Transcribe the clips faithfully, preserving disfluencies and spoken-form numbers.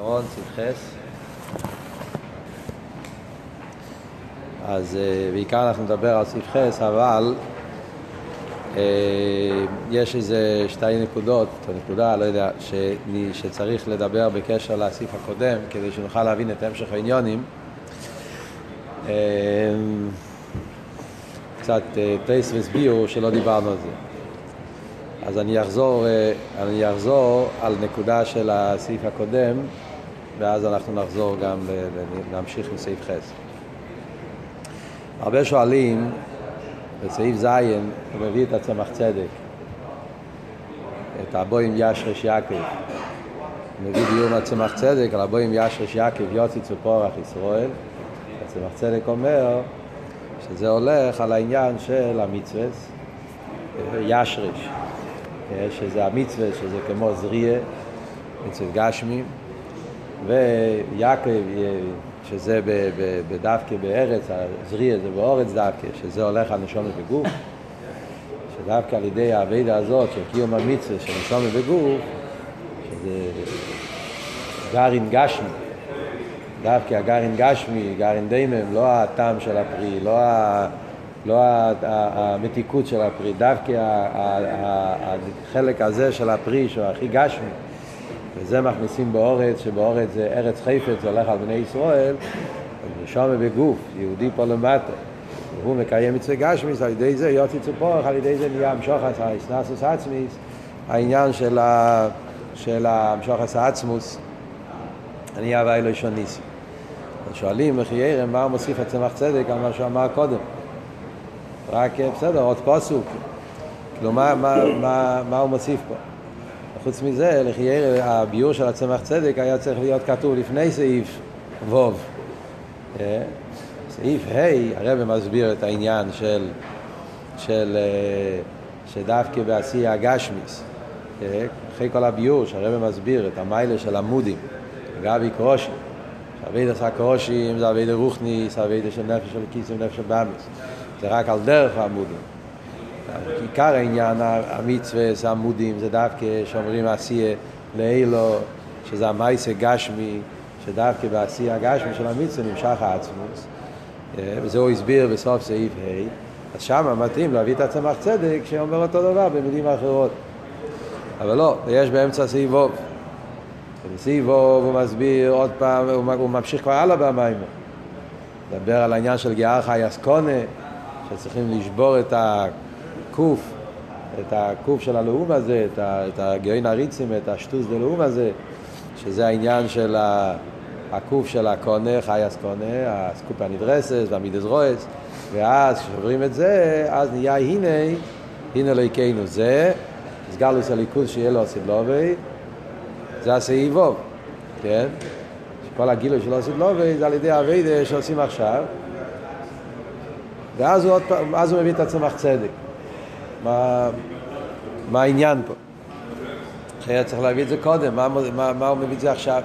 אחרון, צלחס. אז בעיקר אנחנו נדבר על צלחס, אבל יש איזה שתי נקודות, או נקודה, לא יודע, שצריך לדבר בקשר לסעיף הקודם, כדי שנוכל להבין את המשך העניונים. קצת טייס וסביעו שלא דיברנו על זה. אז אני אחזור, אני אחזור על נקודה של הסעיף הקודם, ואז אנחנו נחזור גם להמשיך לסעיף חס. הרבה שואלים, בסעיף זיין הוא מביא את הצמח צדק, את הבוים ישרש יעקב. הוא מביא דיום הצמח צדק על הבוים ישרש יעקב יוציא צופורח ישראל. הצמח צדק אומר שזה הולך על העניין של המצוות ישרש, שזה המצווה, שזה כמו זריה, מצוות גשמים, ויעקב, שזה בדווקא בארץ, הזריה זה באורץ דווקא, שזה הולך על נשומת בגוף, שדווקא על ידי העבודה הזאת של קיום המצווה של נשומת בגוף, שזה גרעין גשמי, דווקא הגרעין גשמי, גרעין דמם, לא הטעם של הפרי, לא ה... לא המתיקות של הפרי, דווקא החלק הזה של הפרי שהוא הכי גשמי, וזה מכניסים באורץ, שבאורץ זה ארץ חיפץ, זה הולך על בני ישראל, ושומע בגוף, יהודי פה למטה, והוא מקיים מצווה גשמיס, על ידי זה יוצא צופח, על ידי זה נהיה המשוחס, ההסנסוס עצמיס, העניין של המשוחס העצמוס, אני אהבה אלו שוניסי. שואלים, אחי ירם, מה מוסיף הצמח צדק על מה שאמר קודם? רק בסדר, עוד פסוק. כלומר, מה, מה, מה הוא מוסיף פה? חוץ מזה, לחייר, הביור של הצמח צדק היה צריך להיות כתוב לפני סעיף ווב. סעיף ה' הרב מסביר את העניין של, של, שדווקא בעשייה הגשמיס. אחרי כל הביור שהרב מסביר את המיילה של עמודים, גבי קרושי. שעבידה עשה קרושים, זה עבידה רוחניס, עבידה של נפש של כיס ונפש של באמיס. זה רק על דרך העמודים. עיקר העניין, המצווה, זה עמודים, זה דווקא שאומרים עשייה לאלו, שזה המעשה גשמי, שדווקא בעשייה הגשמי של המצווה נמשך העצמות. וזה הוא הסביר בסוף סעיף ה'. אז שם מתאים להביא את הצמח צדק, שאומר אותו דבר במילים אחרות. אבל לא, יש באמצע סעיף ווב. בסעיף ווב הוא מסביר עוד פעם, הוא ממשיך כבר הלאה במים. מדבר על העניין של גארך היסקונה, שצריכים לשבור את הקוף, את הקוף של הלאום הזה, את, את הגאין הריצים, את השטוס דלאום הזה, שזה העניין של הקוף של הקונה, חייס קונה, הסקופה נדרסס והמידס רועס, ואז כששוברים את זה, אז נהיה הנה, הנה ליקנו זה, סגלוס הליכוז שיהיה לו סדלובי, זה הסעיבוב, כן? שכל הגילוי שלו סדלובי זה על ידי הווידה שעושים עכשיו, ואז הוא, אז הוא מביא את הצמח צדק. מה, מה העניין פה? היה צריך להביא את זה קודם, מה, מה, מה הוא מביא את זה עכשיו?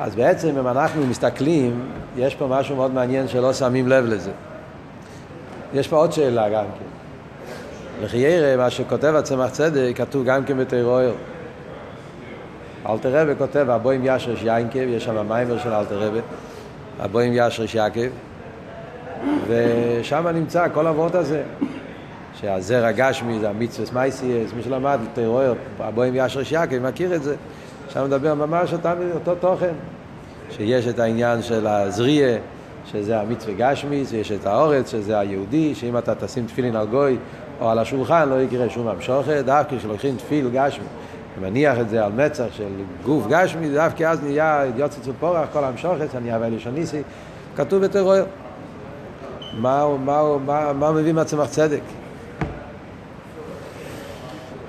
אז בעצם אם אנחנו מסתכלים, יש פה משהו מאוד מעניין שלא שמים לב לזה. יש פה עוד שאלה גם כן. לחייר, מה שכותב הצמח צדק, כתוב גם כן בתיאוריה. אלתר רבי כותב, הבוים ישרש יענקב, יש שם המיימר של אלתר רבי. הבוים ישרש יעקב, ושם נמצא כל הוות הזה, שהזרע גשמי, זה המצווס מייסייס, מי שלמד, תראה, הבוים ישרש יעקב, מכיר את זה, שם מדבר ממש אותם, אותו תוכן, שיש את העניין של הזריה, שזה המצווה גשמי, ויש את האורץ, שזה היהודי, שאם אתה תשים תפילין על גוי, או על השולחן, לא יקרה שום המשוכת, דווקא כשלוקחים תפיל גשמי, ומניח את זה על מצח של גוף גשמי, דווקא אז נהיה יוצא צופורח, כל המשוחץ, אני אהבה לשוניסי, כתוב בתיאוריה. מה, מה, מה, מה מביא מהצמח צדק?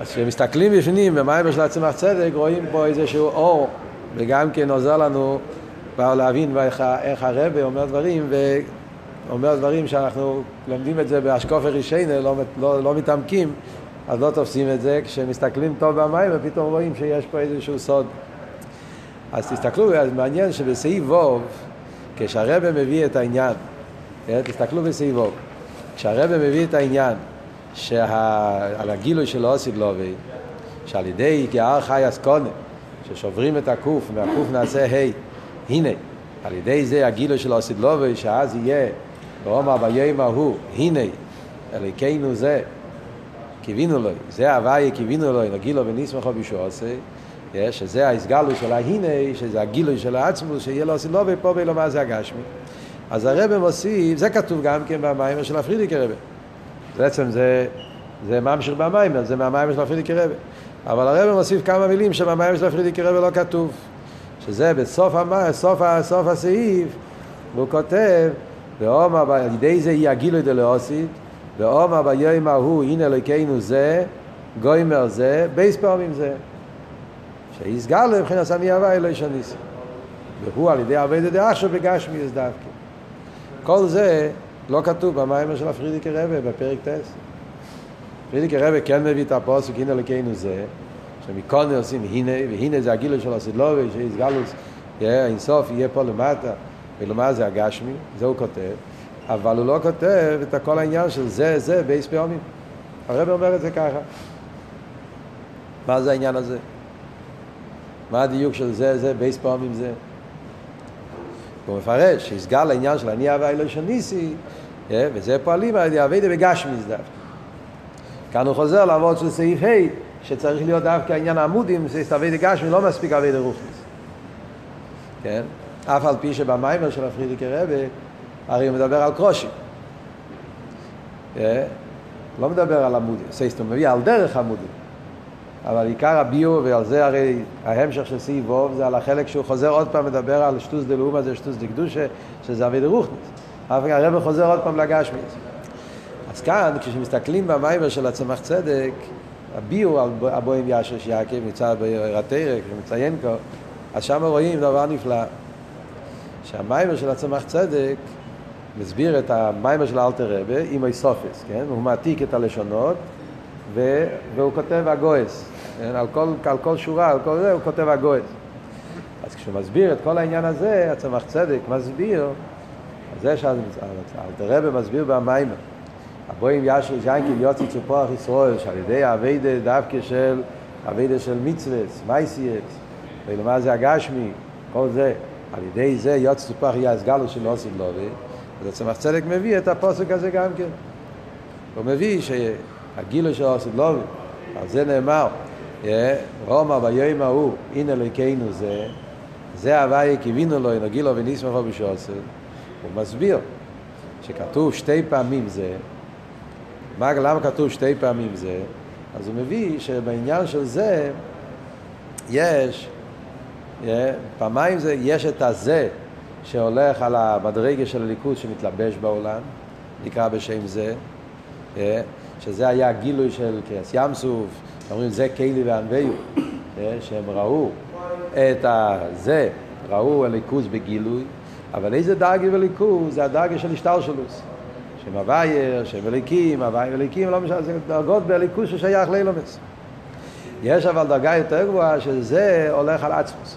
אז כשמסתכלים בפנים במים של הצמח צדק, רואים פה איזשהו אור, וגם כן עוזר לנו כבר להבין איך, איך הרב אומר דברים, ואומר דברים שאנחנו למדים את זה באשקופר רישיינה, לא, לא, לא מתעמקים, אז לא תופסים את זה, כשמסתכלים טוב במים ופתאום רואים שיש פה איזשהו סוד. אז תסתכלו, אז מעניין שבסעיף ווב, כשהרבא מביא את העניין, תסתכלו בסעיף ווב, כשהרבא מביא את העניין, שעל הגילוי של אוסיד לובי, שעל ידי כהר חי אסקונה, ששוברים את הקוף, והקוף נעשה היי, הנה, על ידי זה הגילוי של הסדלובי, שאז יהיה, ואומר ביום ההוא, הנה, אלוקינו זה, קיווינו לו, זה הוואי קיווינו לו, נגילו וניסמכו בישוע עושה, שזה ההסגלו של ההנה, שזה הגילוי של העצמו, שיהיה לו הסדלובי פה ולא מה זה הגשמי. אז הרב מוסיף, זה כתוב גם כן במיימר של הפרידיק הרב. בעצם זה, זה ממשיך במיימר, זה מהמיימר של הפרידיק הרב. אבל הרב מוסיף כמה מילים שבמיימר של הפרידיק הרב לא כתוב. שזה בסוף המיימר, סוף, סוף הסעיף, והוא כותב, ואומר, על ידי זה יהיה הגילוי דלאוסית, ואומר ביום ההוא, הנה אלוקינו זה, גוימר זה, בייס פעמים זה. שיסגר לו, מבחינת אני הווה אלוהי שניס. והוא על ידי עבד דרך שבגש מיזדווקא. כל זה לא כתוב במאמר של הפרידיק רבה בפרק תשע. הפרידיק רבה כן מביא את הפסוק הנה אלוקינו זה, שמכאן עושים הנה, והנה זה הגילוי של הסדלובי, שיסגלוס, יהיה אינסוף, יהיה פה למטה, ולמה זה הגשמי, זה הוא כותב, אבל הוא לא כותב את כל העניין של זה, זה, בייס פעמים. הרב אומר את זה ככה. מה זה העניין הזה? מה הדיוק של זה, זה, בייס פעמים זה? הוא מפרש, שהסגל לעניין של אני אהבה אלוהי שניסי, וזה פועלים על ידי אהבה דבגש מזדף. כאן הוא חוזר לעבוד של סעיף ה' שצריך להיות דווקא העניין העמודים, זה אהבה דגש מלא מספיק אהבה דרוכניס. כן? אף על פי שבמיימר של הפרידיק רבה, הרי הוא מדבר על קרושי. לא מדבר על עמודים, סייסט הוא מביא על דרך עמודים. אבל עיקר הביור, ועל זה הרי ההמשך של סעיף ווב, זה על החלק שהוא חוזר עוד פעם מדבר על שטוס דלאום הזה, שטוס דקדושה, שזה אבי דרוכנית. הרב חוזר עוד פעם לגשמית. אז כאן, כשמסתכלים במיימר של הצמח צדק, הביור על הבוים ישש יעקב, נמצא ברתרק, ומציין כה, אז שם רואים דבר נפלא, שהמיימר של הצמח צדק, מסביר את המיימר של אלתר רבה, עם איסופס, כן? הוא מעתיק את הלשונות, והוא כותב הגויס, על כל, על כל שורה, על כל זה, הוא כותב הגויס. אז כשהוא מסביר את כל העניין הזה, הצמח צדק מסביר, זה שהרב מסביר במיימר. הבוים ישו ז'נקיל יוצא צופח ישראל, שעל ידי העבדה דווקא של, העבדה של מצווס, מייסייס, ולמה זה הגשמי, כל זה. על ידי זה יוצא צופח יסגלו שלא עושים לו, אז הצמח צדק מביא את הפסוק הזה גם כן. הוא מביא ש... הגילוי של הסדלובי, על זה נאמר, רומא ביום ההוא, הנה אלוקינו זה, זה הוואי קיווינו לו, נגילו וניסמכו בישוע עושה. הוא מסביר שכתוב שתי פעמים זה, מה, למה כתוב שתי פעמים זה? אז הוא מביא שבעניין של זה, יש, פעמיים זה, יש את הזה שהולך על המדרגה של הליכוז שמתלבש בעולם, נקרא בשם זה, שזה היה הגילוי של קריאס ים סוף, אומרים זה קיילי ואנוויו, שהם ראו את זה, ראו הליכוז בגילוי, אבל איזה דרגי וליכוז? זה הדרגי של השתלשלוס, שהם הווייר, שהם הליקים, הווייר וליקים, לא משנה, זה דרגות בליכוז ששייך לילומס. יש אבל דרגה יותר גבוהה שזה הולך על עצמוס.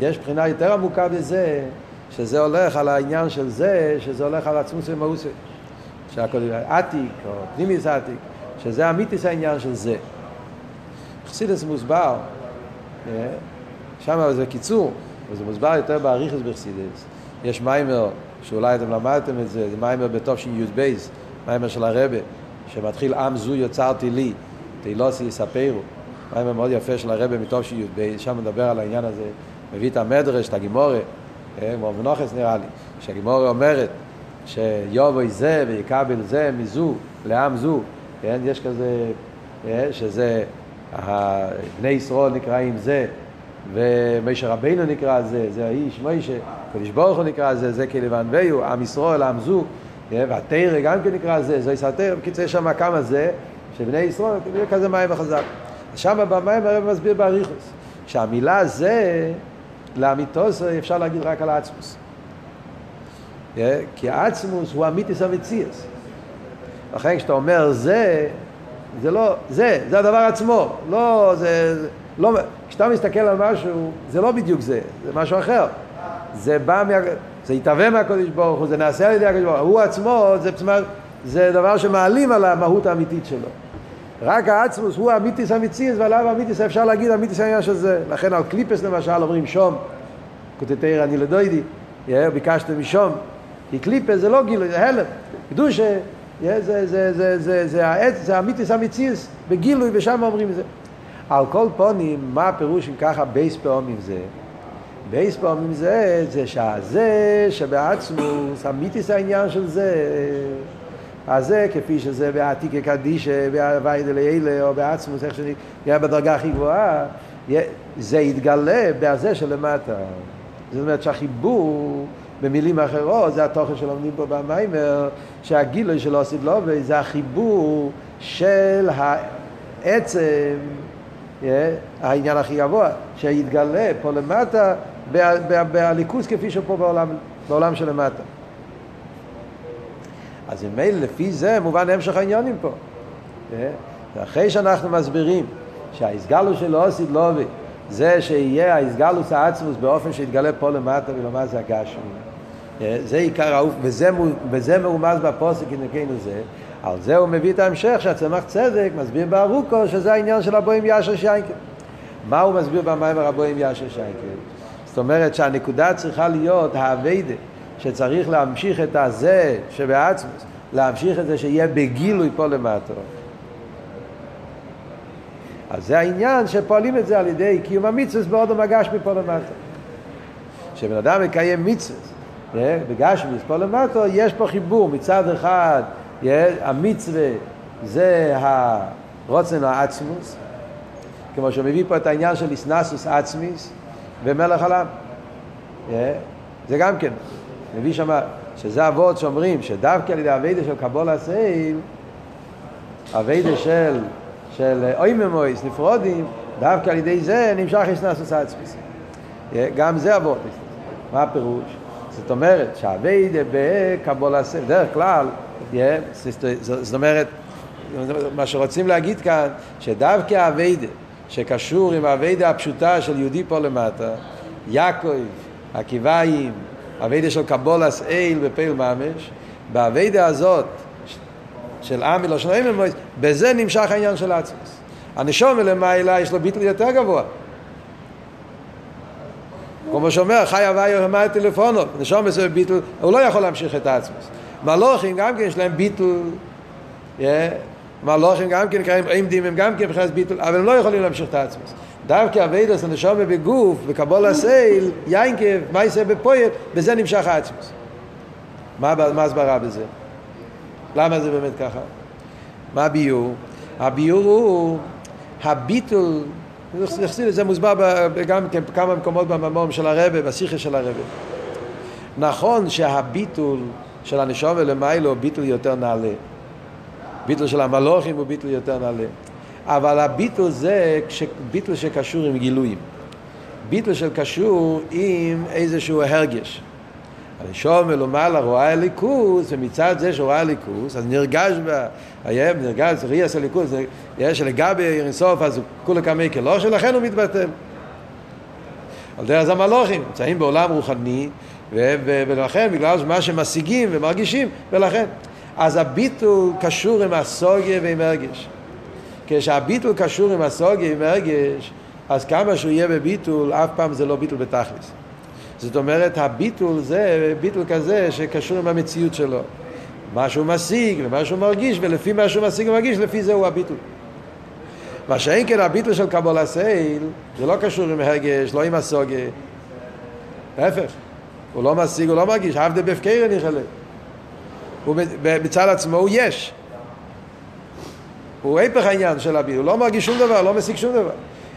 יש בחינה יותר עמוקה בזה, שזה הולך על העניין של זה, שזה הולך על עצמוס ומאוסי. שהקודם עתיק או פנימיס עתיק, שזה אמיתיס העניין של זה. חסידס מוסבר, שם זה קיצור, וזה מוסבר יותר בעריכס בחסידס. יש מיימר, שאולי אתם למדתם את זה, זה מיימר בטוב של יוד בייס, מיימר של הרבא, שמתחיל עם זו יוצרתי לי, תהילוסי יספרו. מיימר מאוד יפה של הרבא מטוב של יוד בייס, שם מדבר על העניין הזה, מביא את המדרש, את הגימורה, כמו מנוחס נראה לי, שהגימורה אומרת, שיובוי זה ויקבל זה מזו לעם זו, כן? יש כזה, שזה בני ישראל נקראים זה, ומשה רבינו נקרא זה, זה האיש משה, הקדוש ברוך הוא נקרא זה, זה כלבן ויו, עם ישראל, עם זו, והתורה גם כן נקרא זה, זו יסתר, בקיצור יש שם כמה זה, שבני ישראל, כזה מים החזק. שם במים הרב מסביר באריכוס, שהמילה זה, לאמיתוס אפשר להגיד רק על העצמוס. כי העצמוס הוא אמיתיס המציאס. לכן כשאתה אומר זה, זה לא, זה, זה הדבר עצמו. לא, זה, לא, כשאתה מסתכל על משהו, זה לא בדיוק זה, זה משהו אחר. זה בא, מה, זה יתהווה מהקודש ברוך הוא, זה נעשה על ידי הקודש ברוך הוא. הוא עצמו, זה, זה דבר שמעלים על המהות האמיתית שלו. רק העצמוס הוא אמיתיס המציאס, ועליו אמיתיס אפשר להגיד אמיתיס העניין של זה. לכן על קליפס למשל אומרים שום, כותתר אני לדוידי, ביקשתם משום, כי קליפס זה לא גילוי, זה הלם, קדושה, זה אמיתיס המציאס בגילוי ושם אומרים זה. על כל פונים, מה הפירוש אם ככה בייס פעמים זה? בייס פעמים זה, זה שהזה שבעצמוס, אמיתיס העניין של זה, אז זה כפי שזה בעתיקה קדישה, בעבד אל אלה או בעצמוס, איך שנראה בדרגה הכי גבוהה, זה יתגלה בזה שלמטה. זאת אומרת שהחיבור במילים אחרות, זה התוכן שלומדים פה במיימר, שהגילוי שלא עושים לו, וזה החיבור של העצם, העניין הכי גבוה, שיתגלה פה למטה, בהליכוס כפי שפה בעולם, בעולם שלמטה. אז ממילא לפי זה מובן המשך העניינים פה. ואחרי שאנחנו מסבירים שההסגלוס של אוסיד לובי זה שיהיה ההסגלוס העצמוס באופן שיתגלה פה למטה ולמה זה הגשמי. זה עיקר העוף, וזה, וזה מרומז בפוסק כנקנו זה. על זה הוא מביא את ההמשך שהצמח צדק מסביר בארוכו שזה העניין של הבוים ישר שיינקל. מה הוא מסביר במאמר הבוים ישר שיינקל? זאת אומרת שהנקודה צריכה להיות העבדה. שצריך להמשיך את הזה שבעצמוס, להמשיך את זה שיהיה בגילוי פה למטה. אז זה העניין שפועלים את זה על ידי קיום המצווס בעוד המגש מפה למטה. כשבן אדם מקיים מצווס, בגש מפה למטה, יש פה חיבור. מצד אחד, המצווה זה הרוצן העצמוס, כמו שמביא פה את העניין של איסנסוס עצמיס ומלך עולם. זה גם כן. מביא שמה, שזה אבות שאומרים שדווקא על ידי הווידה של קבול הסייל, הווידה של, של אויממויס, נפרודים, דווקא על ידי זה נמשך איסנסוס עצמיס. גם זה אבות. מה הפירוש? זאת אומרת שהווידה בקבול הסייל, דרך כלל, זאת אומרת, מה שרוצים להגיד כאן, שדווקא הווידה שקשור עם הווידה הפשוטה של יהודי פה למטה, יעקב, עקיבאים, הווידה של קבולס אל ופעיל ממש, בהווידה הזאת של עמי לא שנועים ממויס, בזה נמשך העניין של עצמוס. הנשום למעלה יש לו ביטל יותר גבוה. כמו שאומר, חי הווי יורמה את טלפונו, נשום בסביב ביטל, הוא לא יכול להמשיך את עצמוס. מלוכים גם כן יש להם ביטל, מלוכים גם כן קראים עמדים, הם גם כן בכלל ביטל, אבל הם לא יכולים להמשיך את עצמוס. דווקא הווידס הנשום בגוף, בקבול הסייל, יינקב, מה יעשה בפועל, בזה נמשך העצמוס. מה, מה הסברה בזה? למה זה באמת ככה? מה הביור? הביור הוא הביטול, זה מוסבר גם כמה מקומות בממום של הרבא, בשיחה של הרבא. נכון שהביטול של הנשום ולמיילו הוא ביטול יותר נעלה. ביטול של המלוכים הוא ביטול יותר נעלה. אבל הביטל זה ביטל שקשור עם גילויים. ביטל שקשור עם איזשהו הרגש. הנשום מלומעלה רואה הליכוס, ומצד זה שרואה הליכוס, אז נרגש בה, היה נרגש, ריאס הליכוס, יש לגבי אינסוף, אז כולה כמי כלא, שלכן הוא מתבטל. על דרך המלוכים, נמצאים בעולם רוחני, ולכן בגלל מה שמשיגים ומרגישים, ולכן. אז הביטל קשור עם הסוגיה ועם הרגש. כשהביטול קשור עם הסוגיה, עם הרגש, אז כמה שהוא יהיה בביטול, אף פעם זה לא ביטול בתכלס. זאת אומרת, הביטול זה ביטול כזה שקשור עם המציאות שלו. מה שהוא משיג ומה שהוא מרגיש, ולפי מה שהוא משיג ומרגיש, לפי זה הוא הביטול. מה שאין כן הביטול של קבול הסייל, זה לא קשור עם הרגש, לא עם הסוגיה. להפך, הוא לא משיג, הוא לא מרגיש, אף דבב קרן יחלה. הוא בצד עצמו הוא יש. הוא היפך העניין של הביטול, הוא לא מרגיש שום דבר, לא משיג שום דבר.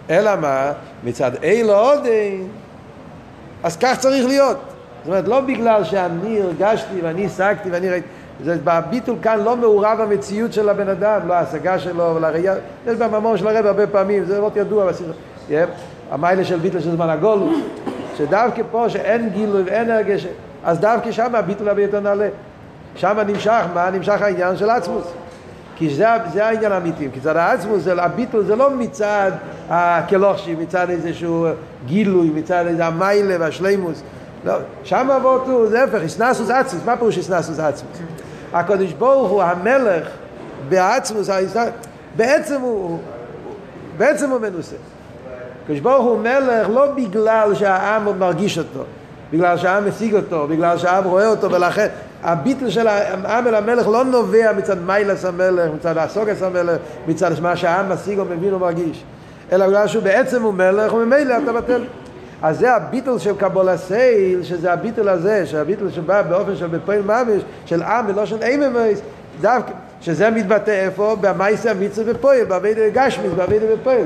אלא מה? מצד אל עוד אין. אז כך צריך להיות. זאת אומרת, לא בגלל שאני הרגשתי ואני עסקתי ואני ראיתי, בביטול כאן לא מעורב המציאות של הבן אדם, לא ההשגה שלו ולראייה. יש בממור של הרב הרבה פעמים, זה מאוד ידוע. המיילה של ביטול של זמן הגולוס, שדווקא פה שאין גילוי ואין הרגש, אז דווקא שם הביטול הרבה יותר נעלה. שם נמשך, מה? נמשך העניין של עצמוס. כי זה, זה העניין האמיתי, כי צד העצמוס, הביטול זה לא מצד הכלוכשי, מצד איזשהו גילוי, מצד איזה המיילה והשלימוס. לא, שם עבורתו, זה הפך, איסנסוס עצמוס, מה פירוש איסנסוס עצמוס? הקדוש ברוך הוא המלך בעצמוס, בעצם הוא, בעצם הוא מנוסה. כשבור הוא מלך לא בגלל שהעם עוד מרגיש אותו, בגלל שהעם משיג אותו, בגלל שהעם רואה אותו, ולכן הביטל של העם אל המלך לא נובע מצד מיילס המלך, מצד הסוגס המלך, מצד מה שהעם משיג או מבין או מרגיש, אלא בגלל שהוא בעצם הוא מלך וממילא אתה בטל. אז זה הביטל של קבול הסייל, שזה הביטל הזה, שהביטל שבא באופן של בפועל ממש, של עם ולא של אי ממש, דווקא, שזה מתבטא איפה? במייסה המצל בפועל, בעבידה גשמיס, בעבידה בפועל.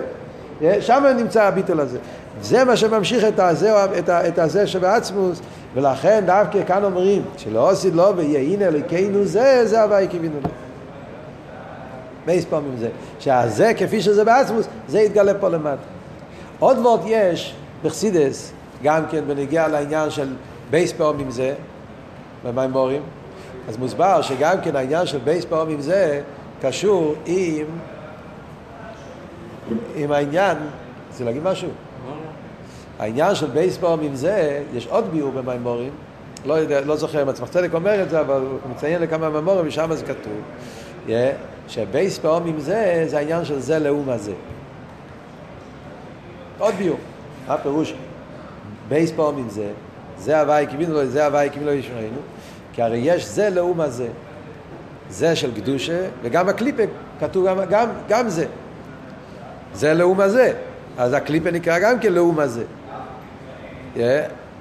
שם נמצא הביטל הזה. זה מה שממשיך את הזה, את, את הזה שבעצמוס, ולכן דווקא כאן אומרים, שלא עושים לו ויהינה אלוקינו זה, זה הווי קיווינו לו. מייס פעמים זה. שהזה כפי שזה בעצמוס, זה יתגלה פה למטה. עוד ועוד יש, בחסידס, גם כן בנגיע לעניין של בייס פעמים זה, במים מורים, אז מוסבר שגם כן העניין של בייס פעמים זה קשור עם עם העניין, זה להגיד משהו? העניין של בייס פעמים זה, יש עוד ביור במים מורים, לא, לא זוכר, מצמח צדק אומר את זה, אבל הוא מציין לכמה ממורים ושם זה כתוב, yeah, שבייס פעמים זה, זה העניין של זה לאום הזה. עוד ביור. מה פירוש? בייס פעמים זה, זה הווי קיווינו לו, זה הווי קיווינו לו ישמענו, כי הרי יש זה לאום הזה, זה של קדושה, וגם הקליפה כתוב גם, גם, גם זה. זה לאום הזה, אז הקליפה נקרא גם כלאום הזה. Yeah.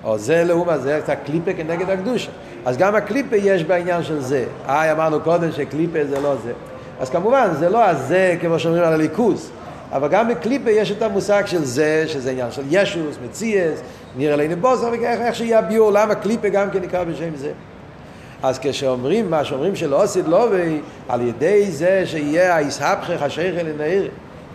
או זה לאום הזה, זה הקליפה כנגד הקדושה. אז גם הקליפה יש בעניין של זה. אה, אמרנו קודם שקליפה זה לא זה. אז כמובן, זה לא הזה כמו שאומרים על הליכוס, אבל גם בקליפה יש את המושג של זה, שזה עניין של ישוס, מציאס, נראה לי נבוס, אבל איך, איך שיהיה ביור, למה קליפה גם כן נקרא בשם זה. אז כשאומרים מה שאומרים שלא עשית לא, ועל ידי זה שיהיה היסהפכך השייכל לנעיר,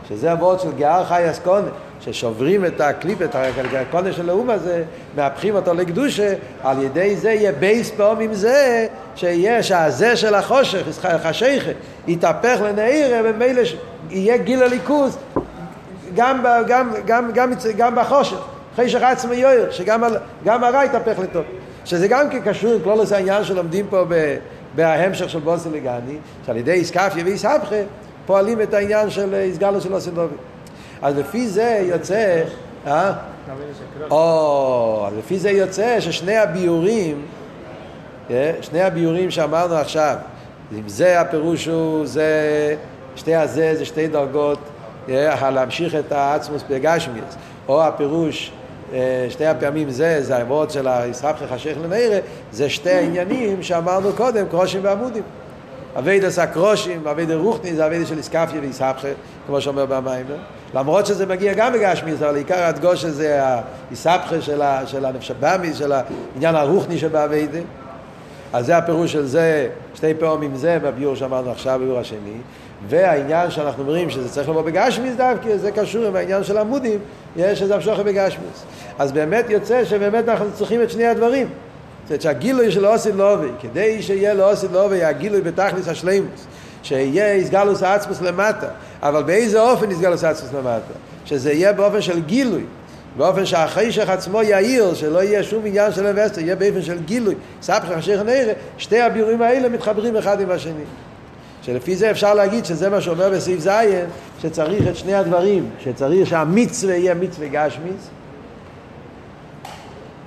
שזה הבורד של גאר חי אסקונה, ששוברים את הקליפה, את הקונה של האום הזה, מהפכים אותו לקדושה, על ידי זה יהיה בייס פעום עם זה, שיהיה שהזה של החושך, השייכל, יתהפך לנעיר, ומילא ש... יהיה גיל הליכוז גם גם גם גם גם בחושך חושך עצמו יויר שגם גם הרע יתהפך לטוב, שזה גם כקשור כל העניין שלומדים פה בהמשך של בוסל לגני, שעל ידי איסקף ויסבח פועלים את העניין של הסגלו של הסנדובי. אז לפי זה יוצא אה? או, לפי זה יוצא ששני הביורים שני הביורים שאמרנו עכשיו, אם זה הפירוש הוא זה שתי הזה, זה שתי דרגות, להמשיך את העצמוס בגשמיס, או הפירוש, שתי הפעמים זה, זה העבוד של הישרפך חשך לנעירה, זה שתי העניינים שאמרנו קודם, קרושים ועמודים. הווידה זה הקרושים, הווידה רוחני, זה הווידה של ישקפיה וישרפך, כמו שאומר במים, למרות שזה מגיע גם בגשמיס, אבל עיקר הדגוש הזה, הישרפך של הנפשבאמיס, של העניין הרוחני שבהווידה, אז זה הפירוש של זה, שתי פעמים זה, בביור שאמרנו עכשיו, ביור השני, והעניין שאנחנו אומרים שזה צריך לבוא בגשמיס דווקא, זה קשור עם העניין של עמודים, יש איזה המשוך בגשמיס. אז באמת יוצא שבאמת אנחנו צריכים את שני הדברים. זאת אומרת שהגילוי של אוסיד לאווי, כדי שיהיה לאוסיד לאווי, הגילוי בתכלס השלימוס, שיהיה איסגלוס עצמוס למטה, אבל באיזה אופן איסגלוס עצמוס למטה? שזה יהיה באופן של גילוי, באופן שהחשך עצמו יאיר, שלא יהיה שום עניין של אבסטר, יהיה באופן של גילוי, סבך חשך נעיר, שתי הבירורים האלה מתחברים אחד עם השני. שלפי זה אפשר להגיד שזה מה שאומר בסעיף זיין, שצריך את שני הדברים, שצריך שהמצווה יהיה מצווה גשמיס,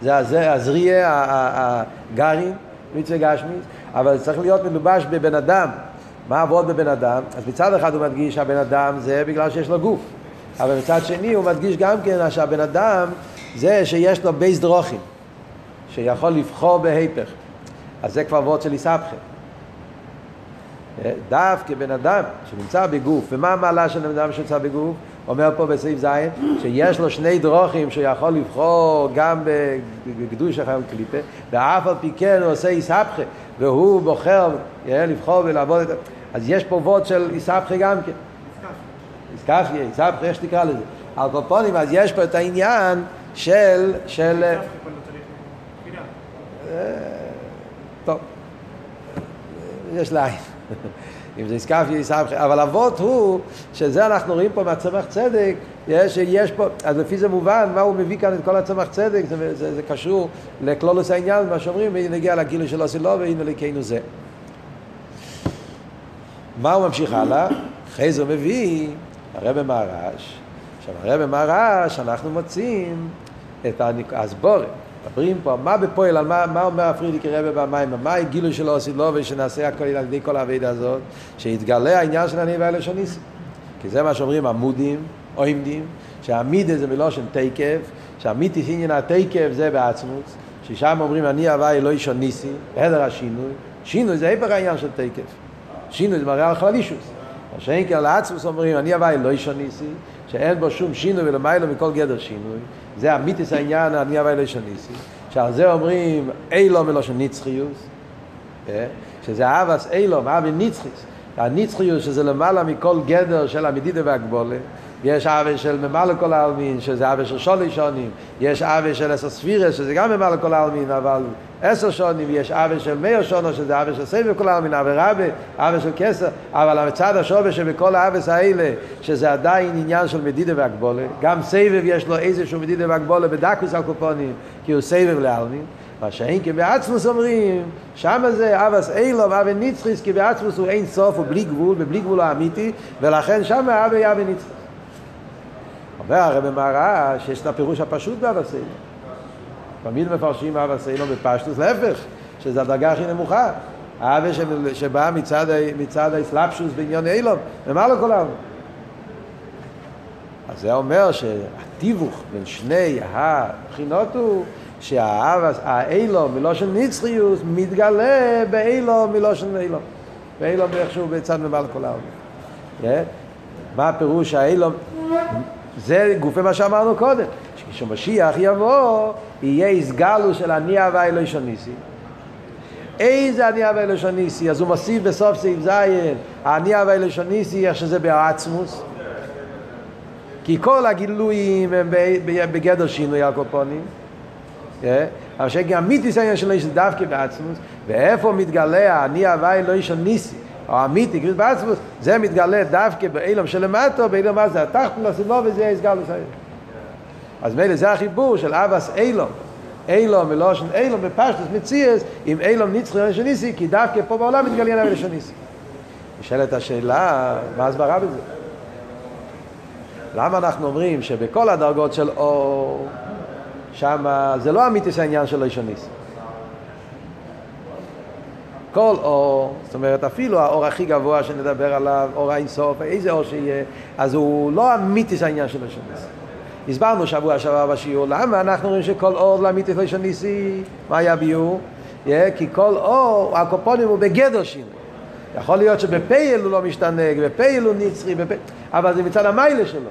זה הזריה, הגרים, מצווה גשמיס, אבל צריך להיות מלובש בבן אדם. מה עבוד בבן אדם? אז מצד אחד הוא מדגיש שהבן אדם זה בגלל שיש לו גוף, אבל מצד שני הוא מדגיש גם כן שהבן אדם זה שיש לו בייס דרוכים, שיכול לבחור בהיפך. אז זה כבר עבוד של יסבכם. דווקא בן אדם שנמצא בגוף, ומה המעלה של בן אדם שנמצא בגוף? אומר פה בסעיף זין, שיש לו שני דרוכים שיכול לבחור גם בגדוש החיים קליפה, ואף על פי כן הוא עושה איסהפכה, והוא בוחר לבחור ולעבוד את... אז יש פה ווט של איסהפכה גם כן. איסקפיה. איסקפיה, איסהפכה, איך שתקרא לזה? אלפופונים, אז יש פה את העניין של... של... טוב. יש לה... אם זה יסקף יסבח, אבל אבות הוא שזה אנחנו רואים פה מהצמח צדק, יש יש פה, אז לפי זה מובן מה הוא מביא כאן את כל הצמח צדק, זה זה, זה קשור לכלולוס העניין, מה שאומרים נגיע לגילוי של אוסילוב והנה לקינו זה. מה הוא ממשיך הלאה? אחרי זה מביא הרב מהר"ש. עכשיו הרב מהר"ש אנחנו מוצאים את ההסבורת. מדברים פה מה בפועל, על מה, מה אומר הפרידיק רבי במים, מה הגילוי שלו עושה לו ושנעשה הכל על ידי כל העבודה הזאת, שיתגלה העניין של אני ואלה שניסי. כי זה מה שאומרים עמודים, עומדים, שהעמיד זה מלושן תקף, שהעמיד תסעניין התקף זה בעצמות, ששם אומרים אני הווה אלוהי שניסי, בהדר השינוי, שינוי זה היפך העניין של תקף, שינוי זה מראה על חללישוס. שאין כאלה לעצמוס אומרים אני הווה אלוהי שניסי, שאין בו שום שינוי ולמיילו מכל גדר שינוי, זה אמיתיס העניין אני הווה אלוהי שניסי, שעל זה אומרים אילו מלושן נצחיוס, שזה אבס אילו, אבי נצחיס, הנצחיות שזה למעלה מכל גדר של המדידה והגבולה. יש אבא של ממעלה כל העלמין, שזה אבא של שולי שונים, יש אבא של עשר ספירה, שזה גם ממעלה כל העלמין, אבל עשר שונים, יש אבא של מאיר שונו, שזה אבא של סביב כל העלמין, אבא רבי, אבא של כסר, אבל המצד השווה שבכל האבס האלה, שזה עדיין עניין של מדידה והגבולה, גם סביב יש לו איזשהו מדידה והגבולה בדקוס הקופונים, כי הוא סביב לעלמין, מה שאין כי בעצמוס אומרים, שם זה אבס אילום, אבא ניצחיס, כי בעצמוס הוא אין סוף, הוא בלי גבול, ובלי גבול הוא אמיתי, ולכן שם אבא יהיה אבא ניצחיס. אומר הרב מהר"ש, יש את הפירוש הפשוט באבס אילום. תמיד מפרשים אבס אילום בפשטוס, להפך, שזו הדרגה הכי נמוכה. האבא שבא מצד, מצד האסלאפשוס בעניין אילום, ומה לא כל העולם? אז זה אומר שהתיווך בין שני הבחינות הוא, שהאילום מלושן נצחיוס מתגלה באילום מלושן אילום, באילום איכשהו בצד ממעל כל העולם. מה הפירוש האילום? זה גופה מה שאמרנו קודם, שכשמשיח יבוא יהיה הסגלו של אני הווה אלוהי שניסי. איזה אני הווה אלוהי שניסי? אז הוא מוסיף בסוף סעיף זיין אני הווה אלוהי שניסי, איך שזה בעצמוס, כי כל הגילויים הם בגדר שינוי הקופונים. אבל שגם אמיתיס העניין שלו יש דווקא בעצמוס, ואיפה מתגלה אני הווה אלוהי שניסי או אמיתי כביס בעצמוס, זה מתגלה דווקא באילום שלמטו, באילום מה זה התחתון לסלו וזה הסגל לסעיר. אז מילא זה החיבור של אבס אילום, אילום מלושן אילום בפשטוס מציאס עם אילום נצחי שניסי, כי דווקא פה בעולם מתגלה אני הווה שניסי. נשאלת השאלה, מה הסברה בזה? למה אנחנו אומרים שבכל הדרגות של אור שמה זה לא אמיתיס העניין של אישוניס? כל אור, זאת אומרת אפילו האור הכי גבוה שנדבר עליו, אור האינסוף, איזה אור שיהיה, אז הוא לא אמיתיס העניין של אישוניס. הסברנו שבוע שבוע בשיעור למה אנחנו רואים שכל אור לא אמיתיס אישוניסי. מה היה ביור? כי כל אור, הקופונים הוא בגדר שינוי. יכול להיות שבפייל הוא לא משתנג, בפייל הוא נצחי, בפייל... אבל זה מצד המיילה שלו.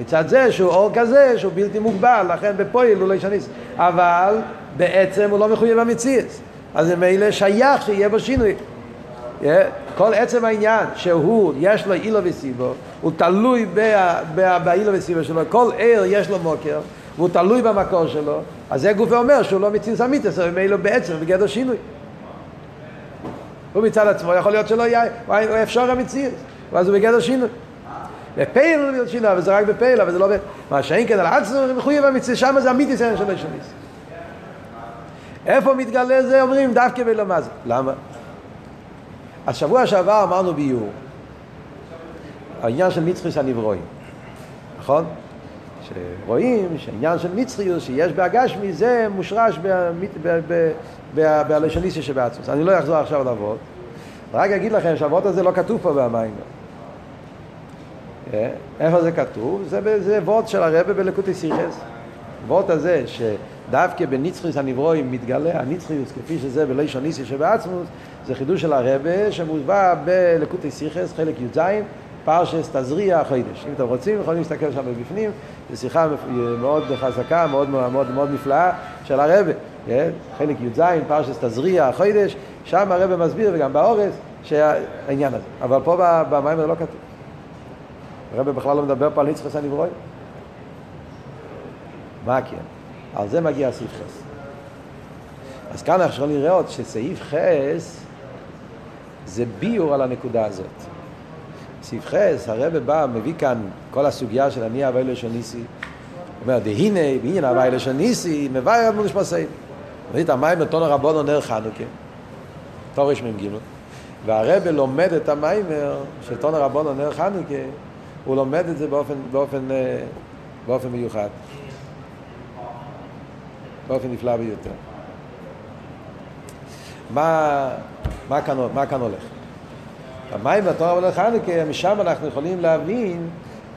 מצד זה שהוא אור כזה, שהוא בלתי מוגבל, לכן בפועל הוא לא ישניס, אבל בעצם הוא לא מחויב המציאות, אז זה מילא שייך שיהיה בו שינוי. כל עצם העניין שהוא, יש לו אילו וסיבו, הוא תלוי באילו וסיבו שלו, כל עיר יש לו מוקר, והוא תלוי במקור שלו, אז זה גוף אומר שהוא לא מציאות אמיתית, אז מילא בעצם בגדר שינוי. הוא מצד עצמו, יכול להיות שלא יהיה, הוא אפשר המציאות, אז הוא בגדר שינוי. בפייל הוא לא שינה, אבל זה רק בפייל, אבל זה לא... מה שאין כאן על עצמם, מחויב המציא, שם זה אמיתי סיימן של אישוניס. איפה מתגלה זה? אומרים דווקא בלמה זה. למה? אז שבוע שעבר אמרנו ביור, העניין של נצחיוס הנברואים, נכון? שרואים שהעניין של נצחיוס שיש בהגשמי זה מושרש באלוהישוניסיה שבעצמוס. אני לא אחזור עכשיו לעבוד, רק אגיד לכם שהעבוד הזה לא כתוב פה במים. איפה זה כתוב? זה וורט של הרב בליקוטי שיחס. וורט הזה שדווקא בנצחיוס הנברואים מתגלה הנצחיוס כפי שזה בלא ישוניסי שבעצמוס, זה חידוש של הרב שמובא בליקוטי שיחס חלק י"ז פרשס תזריע חודש. אם אתם רוצים יכולים להסתכל שם בפנים, זו שיחה מאוד חזקה, מאוד מאוד מאוד נפלאה של הרב, חלק י"ז פרשס תזריע חודש, שם הרב מסביר וגם באורס שהעניין הזה, אבל פה במים זה לא כתוב. הרב בכלל לא מדבר פה על נצחיוס הנברואים. מה כן? על זה מגיע סעיף חס. אז כאן אנחנו נראה עוד שסעיף חס זה ביור על הנקודה הזאת. סעיף חס, הרב בא, מביא כאן כל הסוגיה של אני הווה אלוהי שניסי. הוא אומר, דהינה, בעניין הווה אלוהי שניסי, מבאר אבנו לשפסי. ראית, המים נתון הרבון עונר חנוכה. תורש ממגימות. והרב לומד את המיימר שטון הרבון עונר חנוכה, הוא לומד את זה באופן, באופן, באופן מיוחד, באופן נפלא ביותר. מה, מה כאן, מה כאן הולך? המיימר טון הרבון עונר חנוכה, משם אנחנו יכולים להבין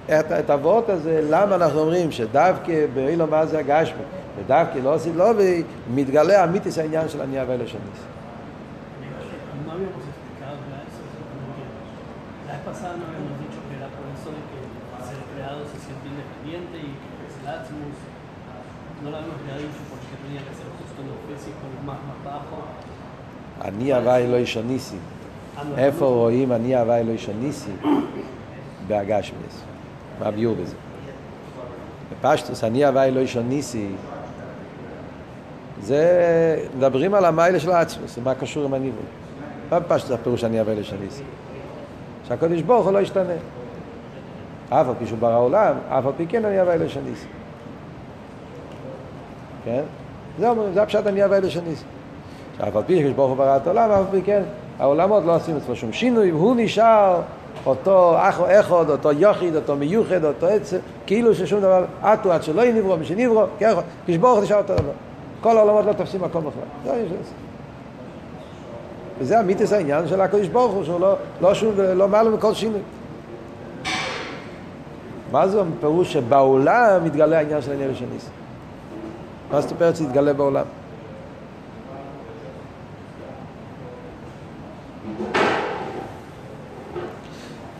את, את הוות הזה, למה אנחנו אומרים שדווקא באילו מה זה הגשמי, ודווקא לא עושים לו, ומתגלה אמיתיס העניין של ענייה ואלה שניס. Pasando hemos dicho que la persona que se ha creado se siente independiente y que es el Atmos, no lo hemos dicho porque tenía que ser justo en lo físico, lo más más bajo. אני אהבה אלוהי שניסי. איפה רואים אני אהבה אלוהי שניסי? בהגשמס. מה הביור בזה? בפשטוס, אני אהבה אלוהי שניסי, זה מדברים על המיילה של האטמוס, מה קשור עם הניבול. מה בפשטוס הפירוש אני אהבה אלוהי שניסי? שהקודש ברוך הוא לא ישתנה. אף על פי שהוא ברא עולם, אף על פי כן אני אהבה אלוהי שניסי. כן? זה, זה הפשט אני אהבה אלוהי שניסי. שאף על פי שקודש ברוך הוא ברא את העולם, אף על פי כן, העולמות לא עושים עצמו שום שינוי, והוא נשאר אותו אח או אחד, אותו יחיד, אותו מיוחד, אותו עצם, כאילו ששום דבר, עתו עד שלא ינברו, מי שנברו, ככה, קודש ברוך הוא נשאר אותו דבר. כל העולמות לא תופסים מקום בכלל. זה יש לזה. וזה אמיתיס העניין של הקדוש ברוך הוא, שהוא לא, לא, לא מעלה מכל שינוי. מה זה הפירוש שבעולם מתגלה העניין של העניין השניס? מה זאת אומרת שהתגלה בעולם?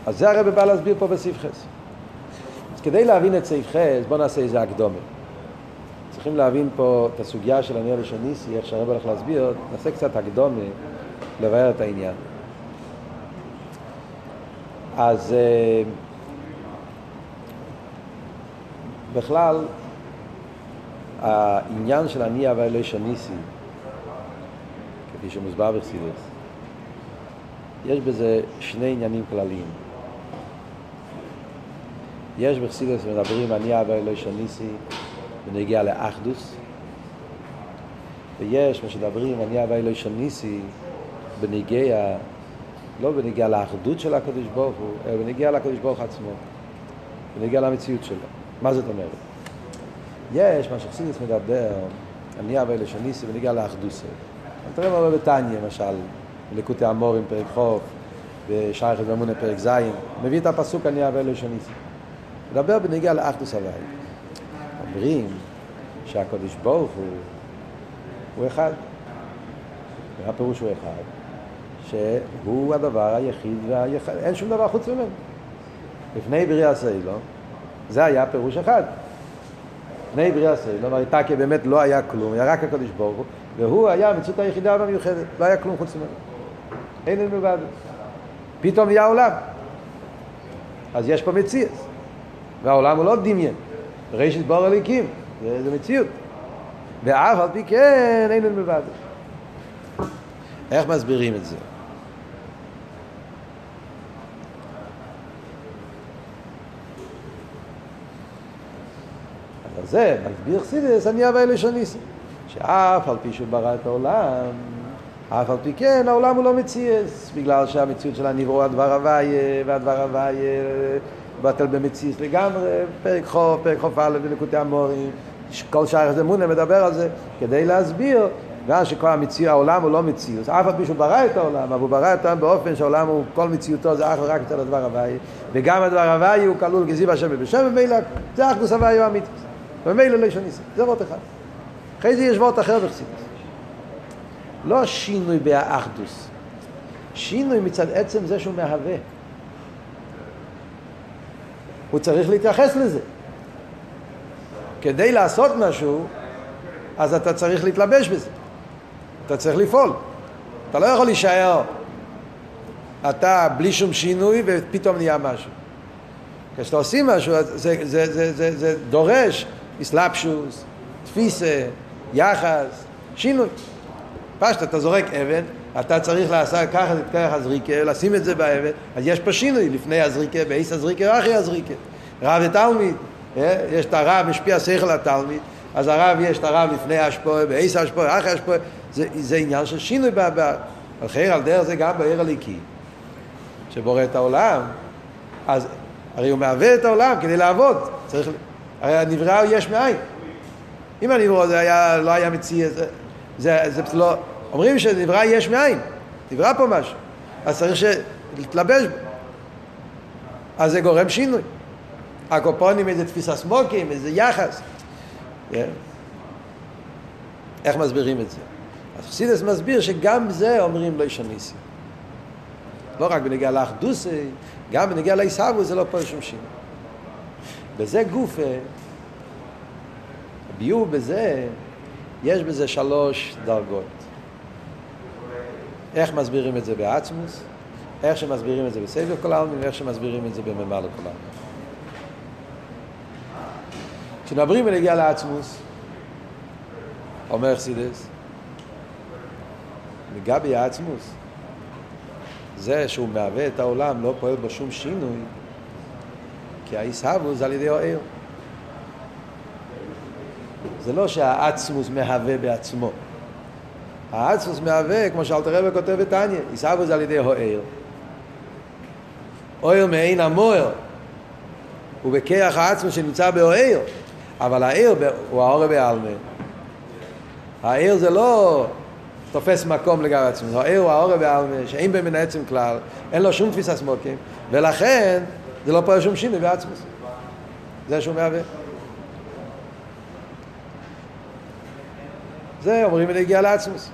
אז זה הרב בא להסביר פה בספחס. אז כדי להבין את ספחס, בואו נעשה איזה הקדומה. צריכים להבין פה את הסוגיה של העניין השניס, איך שהרב הולך להסביר, נעשה קצת הקדומה. לבאר את העניין. אז uh, בכלל העניין של אני אהבה אלוהי שניסי, כפי שמוסבר בחסידות, יש בזה שני עניינים כלליים. יש בחסידות מדברים אני אהבה אלוהי שניסי ונגיע לאחדוס, ויש משדברים אני אהבה אלוהי שניסי בניגיע, לא בניגיע לאחדות של הקדוש ברוך הוא, אלא בניגיע לקדוש ברוך עצמו, בניגיע למציאות שלו. מה זאת אומרת? יש מה שחסידות מדבר, אני אהבה אלוהי שניסי בניגיע לאחדוס. אתה רואה הרבה בתניא, למשל, בליקוטי אמורים פרק חוף, בשער אחד ואמונה פרק זין, מביא את הפסוק אני אהבה אלוהי שניסי. מדבר בניגיע לאחדוס הווי. אומרים שהקדוש ברוך הוא, הוא אחד. הפירוש הוא אחד. שהוא הדבר היחיד והיחיד, אין שום דבר חוץ ממנו. לפני בריאה סאילו, זה היה פירוש אחד. לפני בריאה סאילו, מריטה כי באמת לא היה כלום, היה רק הקדוש ברוך הוא, והוא היה המציאות היחידה והמיוחדת, לא היה כלום חוץ ממנו. אין אין מלבד. פתאום יהיה העולם. אז יש פה מציאות. והעולם הוא לא דמיין. ראשית בור הליקים, זה, זה מציאות. ואף על פי כן, אין אין מלבד. איך מסבירים את זה? אז זה, מסביר חסידות, אני אהבה אלוהי שניסי. שאף על פי שהוא ברא את העולם, אף על פי כן, העולם הוא לא מציאס, בגלל שהמציאות שלה נברא הדבר הווי, והדבר הווי בטל במציאס לגמרי, פרק חוף, פרק חוף א' בליקוטי המורים, כל שער הזה מונה מדבר על זה, כדי להסביר, גם שכל המציאות, העולם הוא לא מציאות. אף על פי שהוא ברא את העולם, אבל הוא ברא את העולם באופן שהעולם הוא, כל מציאותו זה אך ורק אצל הדבר הוואי. וגם הדבר הוואי הוא כלול גזיב השם ובשם, ומילא זה אחדוס הוואי הוא אמיתוס. ומילא לא ישניסי. זה רות אחד. אחרי זה יש רות אחר בחסידות. לא שינוי באחדוס. שינוי מצד עצם זה שהוא מהווה. הוא צריך להתייחס לזה. כדי לעשות משהו, אז אתה צריך להתלבש בזה. אתה צריך לפעול. אתה לא יכול להישאר. אתה בלי שום שינוי ופתאום נהיה משהו. כשאתה עושים משהו, זה, זה, זה, זה, זה, זה דורש אסלאפשוס, תפיסה, יחס, שינוי. פשט, אתה זורק אבן, אתה צריך לעשות ככה, ככה זריקה, לשים את זה באבן, אז יש פה שינוי לפני הזריקה, בעיס הזריקה, אחרי הזריקה. רב ותלמיד, יש את הרב, משפיע שכל לתלמיד, אז הרב יש את הרב לפני השפועה, בעיס השפועה, אחרי השפועה, זה, זה עניין של שינוי על חייר על דרך זה גם בעיר הליקי שבורא את העולם, אז הרי הוא מעבד את העולם כדי לעבוד. צריך, הרי הנברא הוא יש מאין. אם הנברא זה היה, לא היה מציא, זה, זה, זה לא, אומרים שנברא יש מאין, נברא פה משהו, אז צריך להתלבש בו. אז זה גורם שינוי. הקופונים, איזה תפיסה סמוקים, איזה יחס. איך מסבירים את זה? אז חסידס מסביר שגם זה אומרים לא ישניסי. לא רק בנגיע לאחדוס, גם בנגיע לאיסאבו זה לא פועל שום שינוי. בזה גוף, ביור בזה, יש בזה שלוש דרגות. איך מסבירים את זה בעצמוס? איך שמסבירים את זה בסבב כל העלמין, ואיך שמסבירים את זה בממלא כל העלמין. כשנברים ונגיע לעצמוס, אומר חסידס, לגבי העצמוס, זה שהוא מהווה את העולם לא פועל בו שום שינוי, כי ההישהבוס על ידי האור. זה לא שהעצמוס מהווה בעצמו. העצמוס מהווה, כמו שאלתר רבי כותב בתניא, הישהבוס על ידי האור. אור מעין המואר, הוא בכוח העצמוס שנמצא באור, אבל האור הוא האור בעלמא. האור זה לא תופס מקום לגבי עצמו. האור הוא האור בעלמא, שאין בין מן העצם כלל, אין לו שום תפיסה סמוקים, ולכן זה לא פועל שום שינוי בעצמוס. זה שהוא מהווה. זה אומרים להגיע לעצמוס. זאת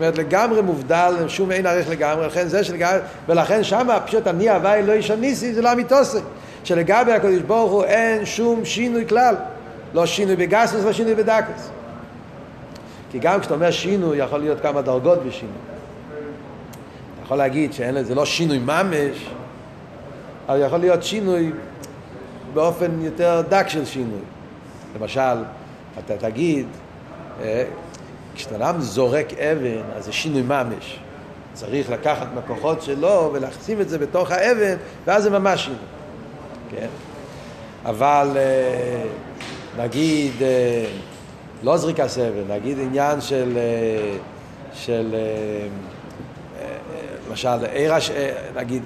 אומרת, לגמרי מובדל, שום אין ערך לגמרי, לכן זה שלגמרי, ולכן שמה פשוט אני הווה אלוהי שניסי, זה לא אמיתוסי. שלגבי הקדוש ברוך הוא אין שום שינוי כלל. לא שינוי בגסוס, לא שינוי בדקוס. כי גם כשאתה אומר שינוי, יכול להיות כמה דרגות בשינוי. אתה יכול להגיד שזה לא שינוי ממש, אבל יכול להיות שינוי באופן יותר דק של שינוי. למשל, אתה תגיד, כשאתה זורק אבן, אז זה שינוי ממש. צריך לקחת מהכוחות שלו ולהחצים את זה בתוך האבן, ואז זה ממש שינוי. כן? אבל נגיד, לא זריקה סבל, נגיד עניין של, של, למשל, נגיד,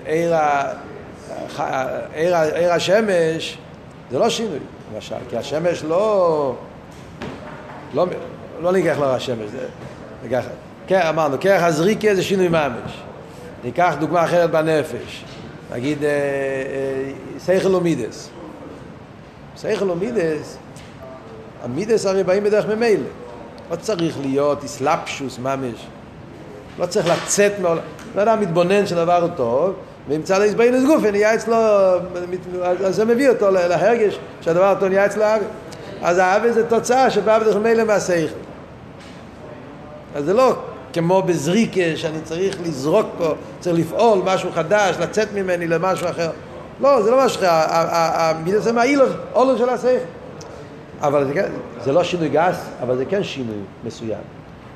עיר השמש, זה לא שינוי, למשל, כי השמש לא, לא, לא ניקח לעיר השמש, זה, ניקח, כן, אמרנו, כרך הזריקה זה שינוי ממש. ניקח דוגמה אחרת בנפש, נגיד, סייכל ומידס. סייכל ומידס, המידס הרי באים בדרך ממילא. לא צריך להיות איסלאפשוס ממש. לא צריך לצאת מעולם. לא יודע, מתבונן שדבר הוא טוב, וימצא להסבעין את גופן, נהיה אצלו, אז זה מביא אותו להרגש שהדבר אותו נהיה אצלו האווה. אז האווה זה תוצאה שבאה בדרך ממילא מהסייכל. אז זה לא כמו בזריקה שאני צריך לזרוק פה, צריך לפעול משהו חדש, לצאת ממני למשהו אחר. לא, זה לא משהו אחר. המידס הם האולו של הסייכל. אבל זה, זה לא שינוי גס, אבל זה כן שינוי מסוים.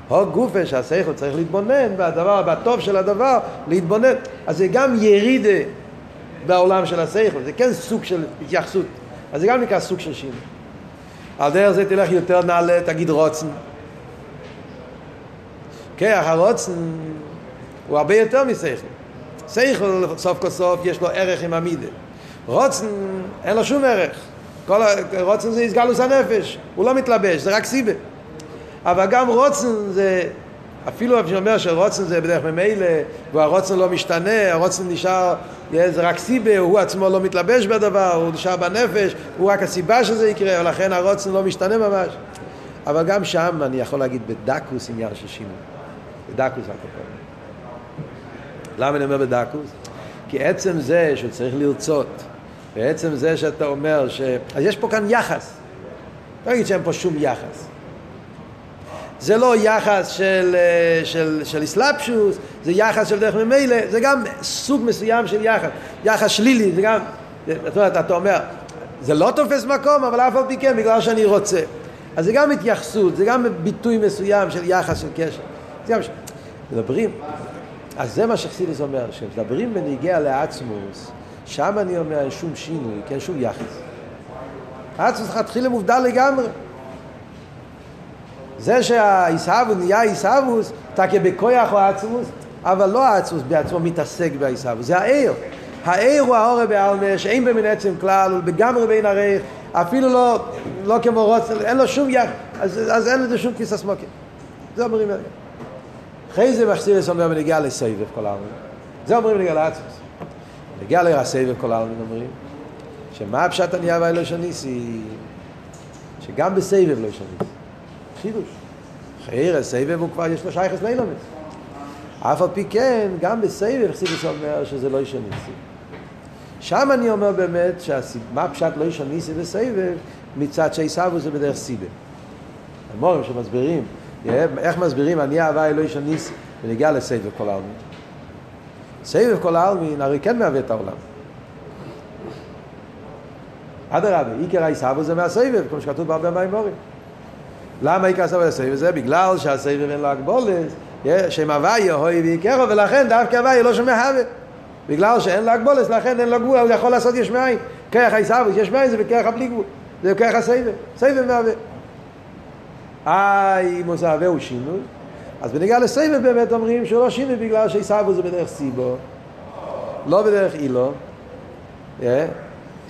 הוג גופה שהשכל צריך להתבונן, והדבר, בטוב של הדבר, להתבונן. אז זה גם ירידה בעולם של השכל, זה כן סוג של התייחסות. אז זה גם נקרא סוג של שינוי. על דרך זה תלך יותר נעלה, תגיד רוצן. כן, הרוצן הוא הרבה יותר משכל. שכל, סוף כסוף, יש לו ערך עם המידה. רוצן, אין לו שום ערך. כל הרוצן זה הסגלוס הנפש, הוא לא מתלבש, זה רק סיבה. אבל גם רוצן זה, אפילו אני אומר שרוצן זה בדרך ממילא, והרוצן לא משתנה, הרוצן נשאר, זה רק סיבה, הוא עצמו לא מתלבש בדבר, הוא נשאר בנפש, הוא רק הסיבה שזה יקרה, ולכן הרוצן לא משתנה ממש. אבל גם שם אני יכול להגיד בדקוס עניין של שינוי. בדקוס הקופון. למה אני אומר בדקוס? כי עצם זה שהוא צריך לרצות, בעצם זה שאתה אומר ש... אז יש פה כאן יחס. אתה נגיד שאין פה שום יחס. זה לא יחס של, של, של איסלאפשוס, זה יחס של דרך ממילא, זה גם סוג מסוים של יחס. יחס שלילי, זה גם... זאת אומרת, אתה אומר, זה לא תופס מקום, אבל אף על פי כן, בגלל שאני רוצה. אז זה גם התייחסות, זה גם ביטוי מסוים של יחס, של קשר. זה גם ש... מדברים. אז זה מה שחסידס אומר, שמדברים ונגיע לעצמוס, שם אני אומר, אין שום שינוי, כי אין שום יחס. העצמוס התחיל למובדל לגמרי. זה שהאיסהבוס נהיה איסהבוס, אתה כבכוח או עצמוס, אבל לא העצמוס בעצמו מתעסק בעיסבו, זה העיר. העיר הוא ההורא בעלמה, שאין במין עצם כלל, הוא בגמרי בין הרייך, אפילו לא, לא כמו רוץ, אין לו שום יח, אז, אז אין לזה שום כיס הסמוקים. זה אומרים, אחרי זה משתילס אומר, נגיע לסבב כל העלמין. זה אומרים, נגיע לעצמוס. נגיע לסבב כל העלמין, אומרים, שמה הפשט הנהיה והאי לא שניס היא, שגם בסבב לא שניס. חידוש. חייר, סבב הוא כבר, יש לו שייך אסלי לומץ. אף על פי כן, גם בסבב חסידוס אומר שזה לא ישניס. שם אני אומר באמת שהמה פשט לא ישניס בסבב, מצד שהיסבו זה בדרך סיבה. המורים שמסבירים, איך מסבירים, אני אהבה לא ישניס ונגיע לסבב כל העלמין. סבב כל העלמין הרי כן מהווה את העולם. עד הרבה, עיקר היסבו זה מהסבב, כמו שכתוב בהרבה מהמורים. למה עיקר הסבב הסבב? זה בגלל שהסבב אין לו הגבולת, שם הוויה הוי ויקרו, ולכן דווקא הוויה לא שומע הווה. בגלל שאין לו הגבולת, לכן אין לו גבול, הוא יכול לעשות יש מאין. כרך היסבב, יש מאין זה בכרך הבלי גבול, זה בכרך הסבב, סבב מהווה. איי, אם עושה הווה הוא שינוי, אז בנגע לסבב באמת אומרים שהוא לא שינוי בגלל שהיסבב זה בדרך סיבו, לא בדרך אילו.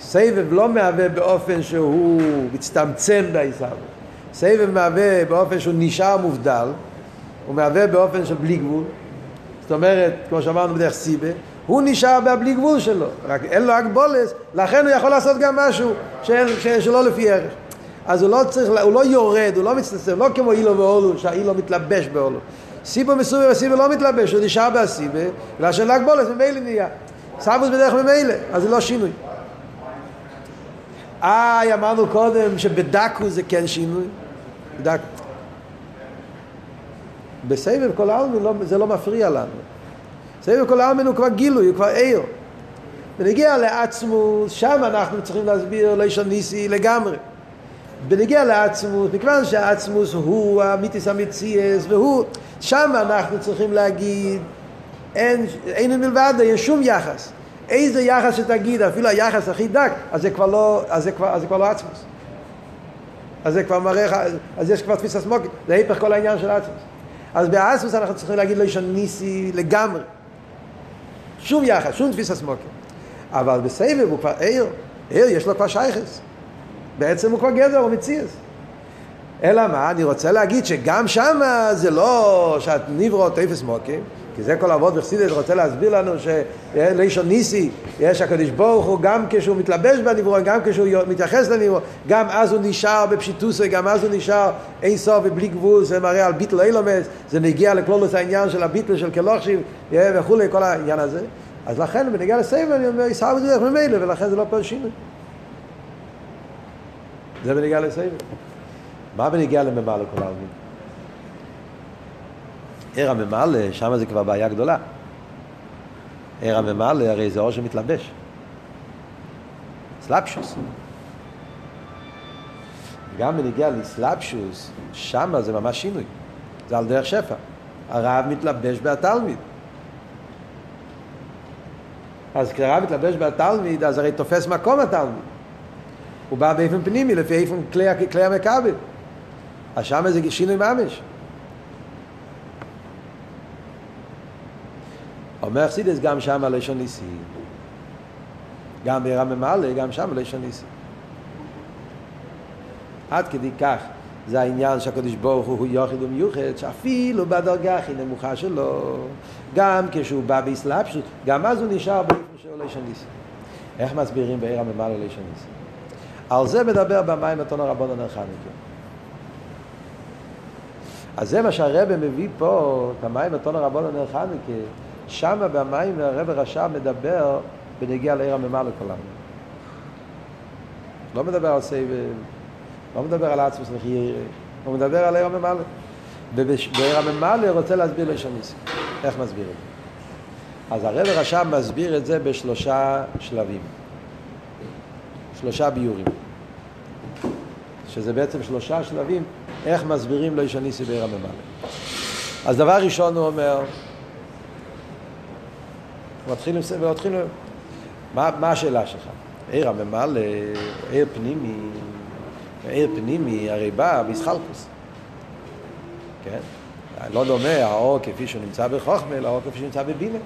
סבב לא מהווה באופן שהוא מצטמצם בהיסבב. סבב מהווה באופן שהוא נשאר מובדל, הוא מהווה באופן של בלי גבול, זאת אומרת, כמו שאמרנו בדרך סיבה, הוא נשאר בבלי גבול שלו, רק אין לו הגבולס, לכן הוא יכול לעשות גם משהו שאין, שלא לפי ערך. אז הוא לא צריך, הוא לא יורד, הוא לא מצטסם, לא כמו אילו ואולו, שהאילו מתלבש באולו. סיבה מסובה וסיבה לא מתלבש, הוא נשאר בהסיבה, אלא שאין לו הגבולס, ממילא נהיה. סבוס בדרך ממילא, אז זה לא שינוי. איי, אמרנו קודם שבדקו זה כן שינוי. בדקו. בסבב כל העלמין לא, זה לא מפריע לנו. בסבב כל העלמין הוא כבר גילוי, הוא כבר עיר. בנגיע לעצמוס, שם אנחנו צריכים להסביר לישון ניסי לגמרי. בנגיע לעצמוס, מכיוון שהעצמוס הוא המיתיס המציאס, והוא, שם אנחנו צריכים להגיד, אין, אין מלבד, יש שום יחס. איזה יחס שתגיד, אפילו היחס הכי דק, אז זה כבר לא, אז זה כבר, אז זה כבר לא עצמוס. אז זה כבר מראה, אז יש כבר תפיסה סמוקית, זה היפך כל העניין של עצמוס. אז בעצמוס אנחנו צריכים להגיד לו, יש ניסי לגמרי. שום יחס, שום תפיסה סמוקית. אבל בסבב הוא כבר עיר, עיר יש לו כבר שייכס. בעצם הוא כבר גדר, הוא מציאס. אלא מה, אני רוצה להגיד שגם שם זה לא שאת נברות תפיסה סמוקית, כי זה כל עבוד וחסידת רוצה להסביר לנו שלאישון ניסי יש הקדש ברוך הוא גם כשהוא מתלבש בנברון, גם כשהוא מתייחס לנברון, גם אז הוא נשאר בפשיטוס, גם אז הוא נשאר אין סוף ובלי גבול, זה מראה על ביטל אילומס, זה נגיע לכלולוס העניין של הביטל של כלוכשיב וכו', כל העניין הזה. אז לכן בנגיע לסבב אני אומר, ישאר בזה דרך ממילא, ולכן זה לא כל שינוי. זה בנגיע לסבב. מה בנגיע לממה לכל העלמין? עיר הממלא, שם זה כבר בעיה גדולה. עיר הממלא, הרי זה אור שמתלבש. סלאפשוס. גם בנגיע לסלאפשוס, שם זה ממש שינוי. זה על דרך שפע. הרב מתלבש בהתלמיד. אז כשהרב מתלבש בהתלמיד, אז הרי תופס מקום התלמיד. הוא בא באיפן פנימי, לפי איפן כלי, כלי המקבל. אז שם זה שינוי ממש. אומר חסידס גם שם על לישון ניסי, גם בעיר הממלא, גם שם על לישון ניסי. עד כדי כך, זה העניין שהקדוש ברוך הוא יחיד ומיוחד, שאפילו בדרגה הכי נמוכה שלו, גם כשהוא בא בהתלבשות, גם אז הוא נשאר באופן של לישון ניסי. איך מסבירים בעיר הממלא לישון ניסי? על זה מדבר במים התנא רבנן הנרחב מכם. אז זה מה שהרבא מביא פה, את המים התנא רבנן הנרחב מכם, שם במים הרב הרשע מדבר בנגיע לעיר הממלא כל העלמין. לא מדבר על סבב, לא מדבר על עצמוס וחיירה, הוא מדבר על העיר הממלא. ובעיר הממלא רוצה להסביר לישון ניסי. איך מסביר את זה? אז הרב הרשע מסביר את זה בשלושה שלבים. שלושה ביורים. שזה בעצם שלושה שלבים, איך מסבירים לישון ניסי בעיר הממלא. אז דבר ראשון הוא אומר, מתחילים, מתחילים. מה, מה השאלה שלך? עיר הממלא, עיר פנימי, עיר פנימי, הרי בא בישחלקוס. כן? לא דומה האור כפי שהוא נמצא בחוכמה, אלא האור כפי שהוא נמצא בבינה.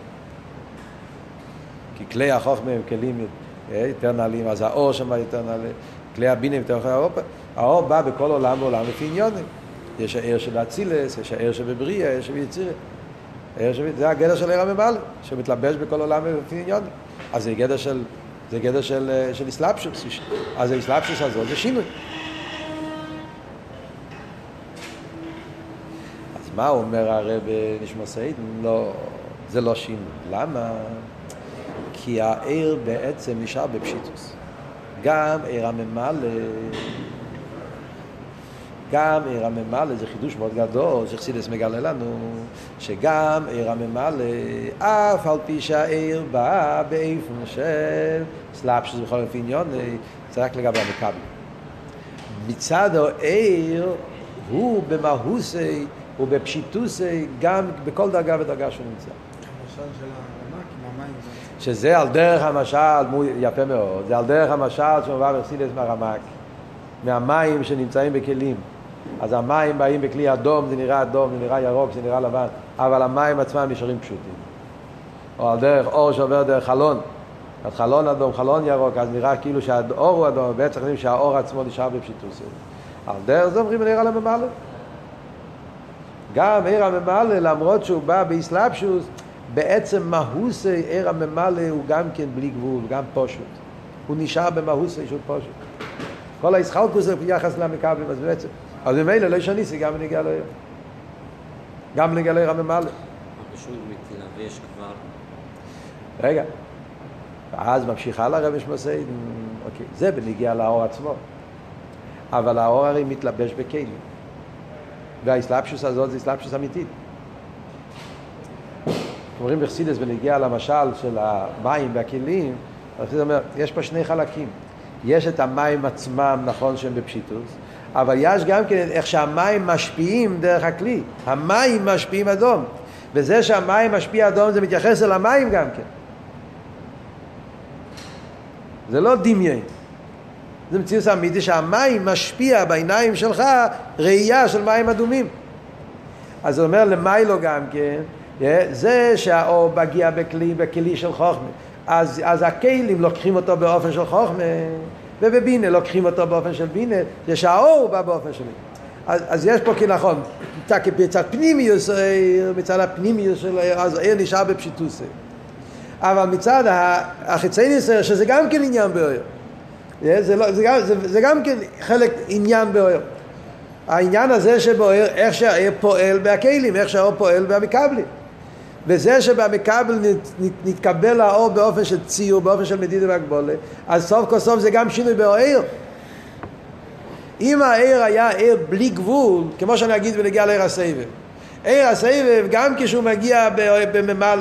כי כלי החוכמה הם כלים יותר נעלים, אז האור שם יותר נעלה, כלי הבינה יותר נעלה. האור בא בכל עולם ועולם לפי עניונים. יש הער של האצילס, יש הער שבבריאה, יש ביצירה. זה הגדר של הער הממלא, שמתלבש בכל עולם לפי עניונים. אז זה גדר של... זה גדר של, של איסלאפשוס, אז האיסלאפשוס הזאת זה שינוי. אז מה אומר הרב נשמע סעיד? לא, זה לא שינוי. למה? כי העיר בעצם נשאר בפשיטוס. גם עיר הממלא, גם עיר הממלא, זה חידוש מאוד גדול, שחסידס מגלה לנו, שגם עיר הממלא, אף על פי שהעיר באה באיפן של סלאפ, שזה בכל אופן עניון, זה רק לגבי המקבל. מצד העיר, הוא במהוסי, הוא בפשיטוסי, גם בכל דרגה ודרגה שהוא נמצא. המשל של הענק עם המים. שזה על דרך המשל, יפה מאוד, זה על דרך המשל שמובא בחסידס מהרמק. מהמים שנמצאים בכלים. אז המים באים בכלי אדום, זה נראה אדום, זה נראה ירוק, זה נראה לבן, אבל המים עצמם נשארים פשוטים. או על דרך אור שעובר דרך חלון, אז חלון אדום, חלון ירוק, אז נראה כאילו שהאור הוא אדום, בעצם חושבים שהאור עצמו נשאר בפשיטוס. על דרך זה אומרים עיר הממלא. גם עיר הממלא, למרות שהוא בא באיסלאפשוס, בעצם מהוסי עיר הממלא הוא גם כן בלי גבול, גם פשוט. הוא נשאר במהוסי שהוא פשוט. כל הישחלקוס זה יחס למקבלים, אז בעצם. אז ממילא לא ישניסי, גם נגיע לו. גם נגיע לו רממלא. פשוט מתלבש כבר. רגע. ואז ממשיך הלאה רבי נשמע סעיד. אוקיי, זה בנגיע לאור עצמו. אבל האור הרי מתלבש בכלים. והאיסלאפשוס הזאת זה איסלאפשוס אמיתית. אומרים בחסידס בנגיע למשל של המים והכלים, החסידס אומר, יש פה שני חלקים. יש את המים עצמם, נכון שהם בפשיטוס, אבל יש גם כן איך שהמים משפיעים דרך הכלי. המים משפיעים אדום, וזה שהמים משפיע אדום זה מתייחס אל המים גם כן. זה לא דמיין, זה מציאות אמיתית שהמים משפיע בעיניים שלך ראייה של מים אדומים. אז הוא אומר למיילו גם כן, זה שהאור מגיע בכלי, בכלי של חוכמה. אז, אז הכלים לוקחים אותו באופן של חוכמה, ובבינה לוקחים אותו באופן של בינה, שהאור בא באופן שלי. אז, אז יש פה כי נכון, מצד פנימיוס, מצד הפנימיוס של העיר, אז העיר נשאר בפשיטוס. אבל מצד החיצייניס, שזה גם כן עניין בעיר. זה, לא, זה, גם, זה, זה גם כן חלק עניין בעיר. העניין הזה שבעיר, איך שהעיר פועל בהכלים, איך שהאור פועל במקבלים. וזה שבמקבל נתקבל האור באופן של ציור, באופן של מדידה והגבולה, אז סוף כל סוף זה גם שינוי בעיר. אם העיר היה עיר בלי גבול, כמו שאני אגיד ונגיע לעיר הסבב, עיר הסבב גם כשהוא מגיע בממל,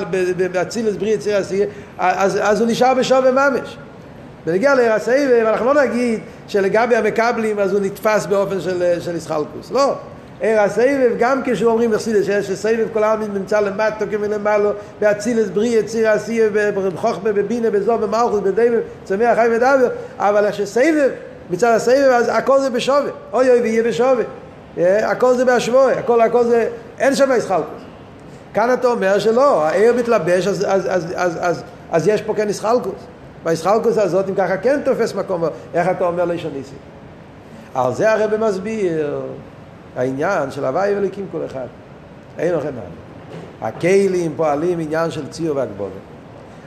באצילוס בריא עיר הסבב, אז, אז הוא נשאר בשווה ממש. ונגיע לעיר הסבב, אנחנו לא נגיד שלגבי המקבלים אז הוא נתפס באופן של, של ישחלקוס, לא. עיר הסבב, גם כשהוא אומרים בחסידס, שיש סבב כל העלמין נמצא למטה ולמעלה, באצילס בריא, יציר הסבב, בחוכמה, בבינה, בזו, במלכות, בדבב, צומח חי ודבר, אבל כשסבב, מצד הסבב, אז הכל זה בשווה, אוי אוי ויהיה בשווה, הכל זה בהשוואה, הכל, הכל זה, אין שם ישחלקוס. כאן אתה אומר שלא, העיר מתלבש, אז, אז, אז, אז, אז, אז יש פה כן ישחלקוס. והישחלקוס הזאת, אם ככה כן תופס מקום, איך אתה אומר לישוניסי? על זה הרב מסביר. העניין של הוואי וליקים כל אחד. אין לכם מה. הכלים פועלים עניין של ציור והגבולה.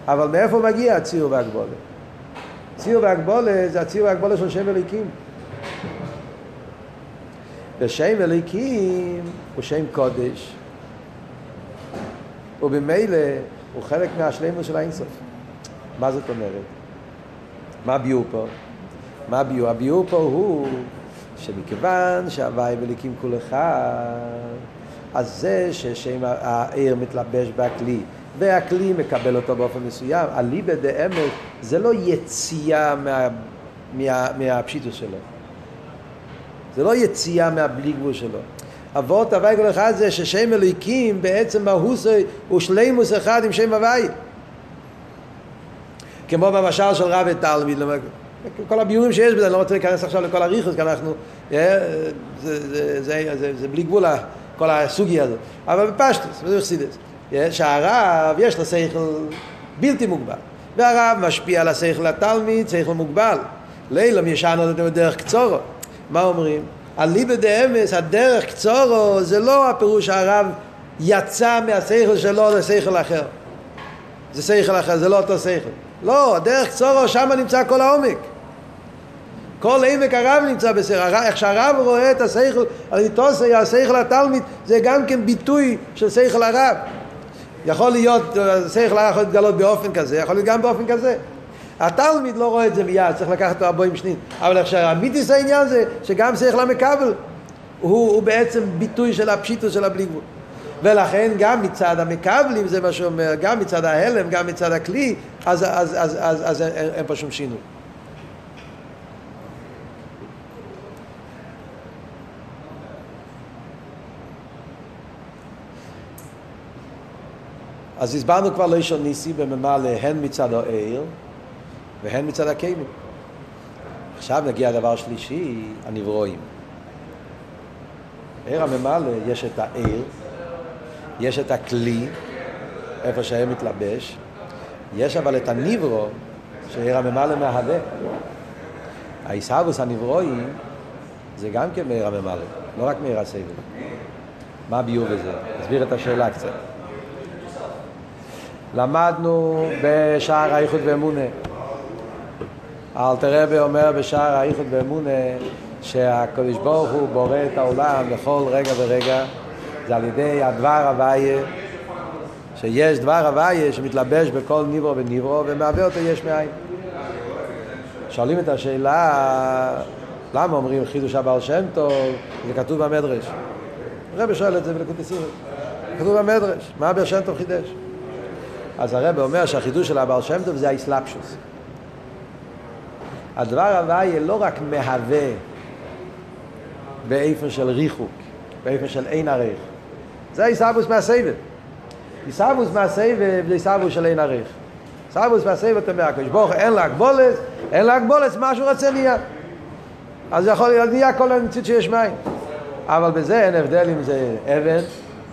אבל מאיפה מגיע הציור והגבולה? ציור והגבולה זה הציור והגבולה של שם וליקים. ושם וליקים הוא שם קודש. ובמילא הוא חלק מהשלמות של האינסוף. מה זאת אומרת? מה הביאור פה? מה הביאור? הביאור פה הוא... שמכיוון שהוואי וליקים כל אחד, אז זה ששם העיר מתלבש בהכלי, והכלי מקבל אותו באופן מסוים, הליבה דאמת זה לא יציאה מה, מה, מהפשיטוס שלו. זה לא יציאה מהבלי גבול שלו. אבות הוואי כל אחד זה ששם הליקים בעצם מהוס הוא שלימוס אחד עם שם הוואי. כמו במשל של רב ותלמיד, למה... כל הביורים שיש בזה, אני לא רוצה להיכנס עכשיו לכל הריחוס, כי אנחנו, זה בלי גבול כל הסוגיה הזאת. אבל בפשטוס, בפשטוס, שהרב יש לו שכל בלתי מוגבל. והרב משפיע על השכל התלמיד, שכל מוגבל. לילם ישענו את זה בדרך קצורו. מה אומרים? אליבא דאמס, הדרך קצורו, זה לא הפירוש הרב יצא מהשכל שלו לשכל אחר. זה שכל אחר, זה לא אותו שכל. לא, הדרך קצורו, שם נמצא כל העומק. כל עמק הרב נמצא בשכל. איך שהרב רואה את השכל, השכל התלמיד, זה גם כן ביטוי של שכל הרב. יכול להיות, השכל הרב יכול להתגלות באופן כזה, יכול להיות גם באופן כזה. התלמיד לא רואה את זה מיד, צריך לקחת אותו הבוים שנית. אבל איך שהמיתיס העניין זה, שגם שכל המקבל, הוא, הוא בעצם ביטוי של הפשיטו של הבליגבול. ולכן גם מצד המקבלים, זה מה שאומר, גם מצד ההלם, גם מצד הכלי, אז, אז, אז, אז, אז, אז אין פה שום שינוי. אז הסברנו כבר לישון ניסי בממלא הן מצד העיר והן מצד הקיימים. עכשיו נגיע לדבר שלישי, הנברואים. העיר הממלא יש את העיר, יש את הכלי, איפה שהם מתלבש, יש אבל את הנברו שהעיר הממלא מהווה. הישאבוס הנברואיים זה גם כן מהעיר הממלא, לא רק מהעיר הסבל. מה הביוב הזה? תסביר את השאלה קצת. למדנו בשער האיחוד ואמונה. אלתר רבי אומר בשער האיחוד ואמונה שהקדוש ברוך הוא בורא את העולם לכל רגע ורגע. זה על ידי הדבר הוויה, שיש דבר הוויה שמתלבש בכל נברו ונברו ומעווה אותו יש מאין. שואלים את השאלה, למה אומרים חידוש הבעל שם טוב? זה כתוב במדרש. הרבי שואל את זה בליקוטי סוכה. כתוב במדרש, מה הבעל שם טוב חידש? אז הרב אומר שהחידוש של הבעל שם טוב זה האיסלאפשוס. הדבר הוויה לא רק מהווה באיפה של ריחוק, באיפה של אין ערך. זה הישאבוס מהסבב. הישאבוס מהסבב זה הישאבוס של אין ערך. הישאבוס מהסבב אתה אומר, כשבוך אין לה גבולת, אין לה גבולת, מה שהוא רוצה נהיה. אז יכול להיות נהיה כל הנציד שיש מים. אבל בזה אין הבדל אם זה אבן,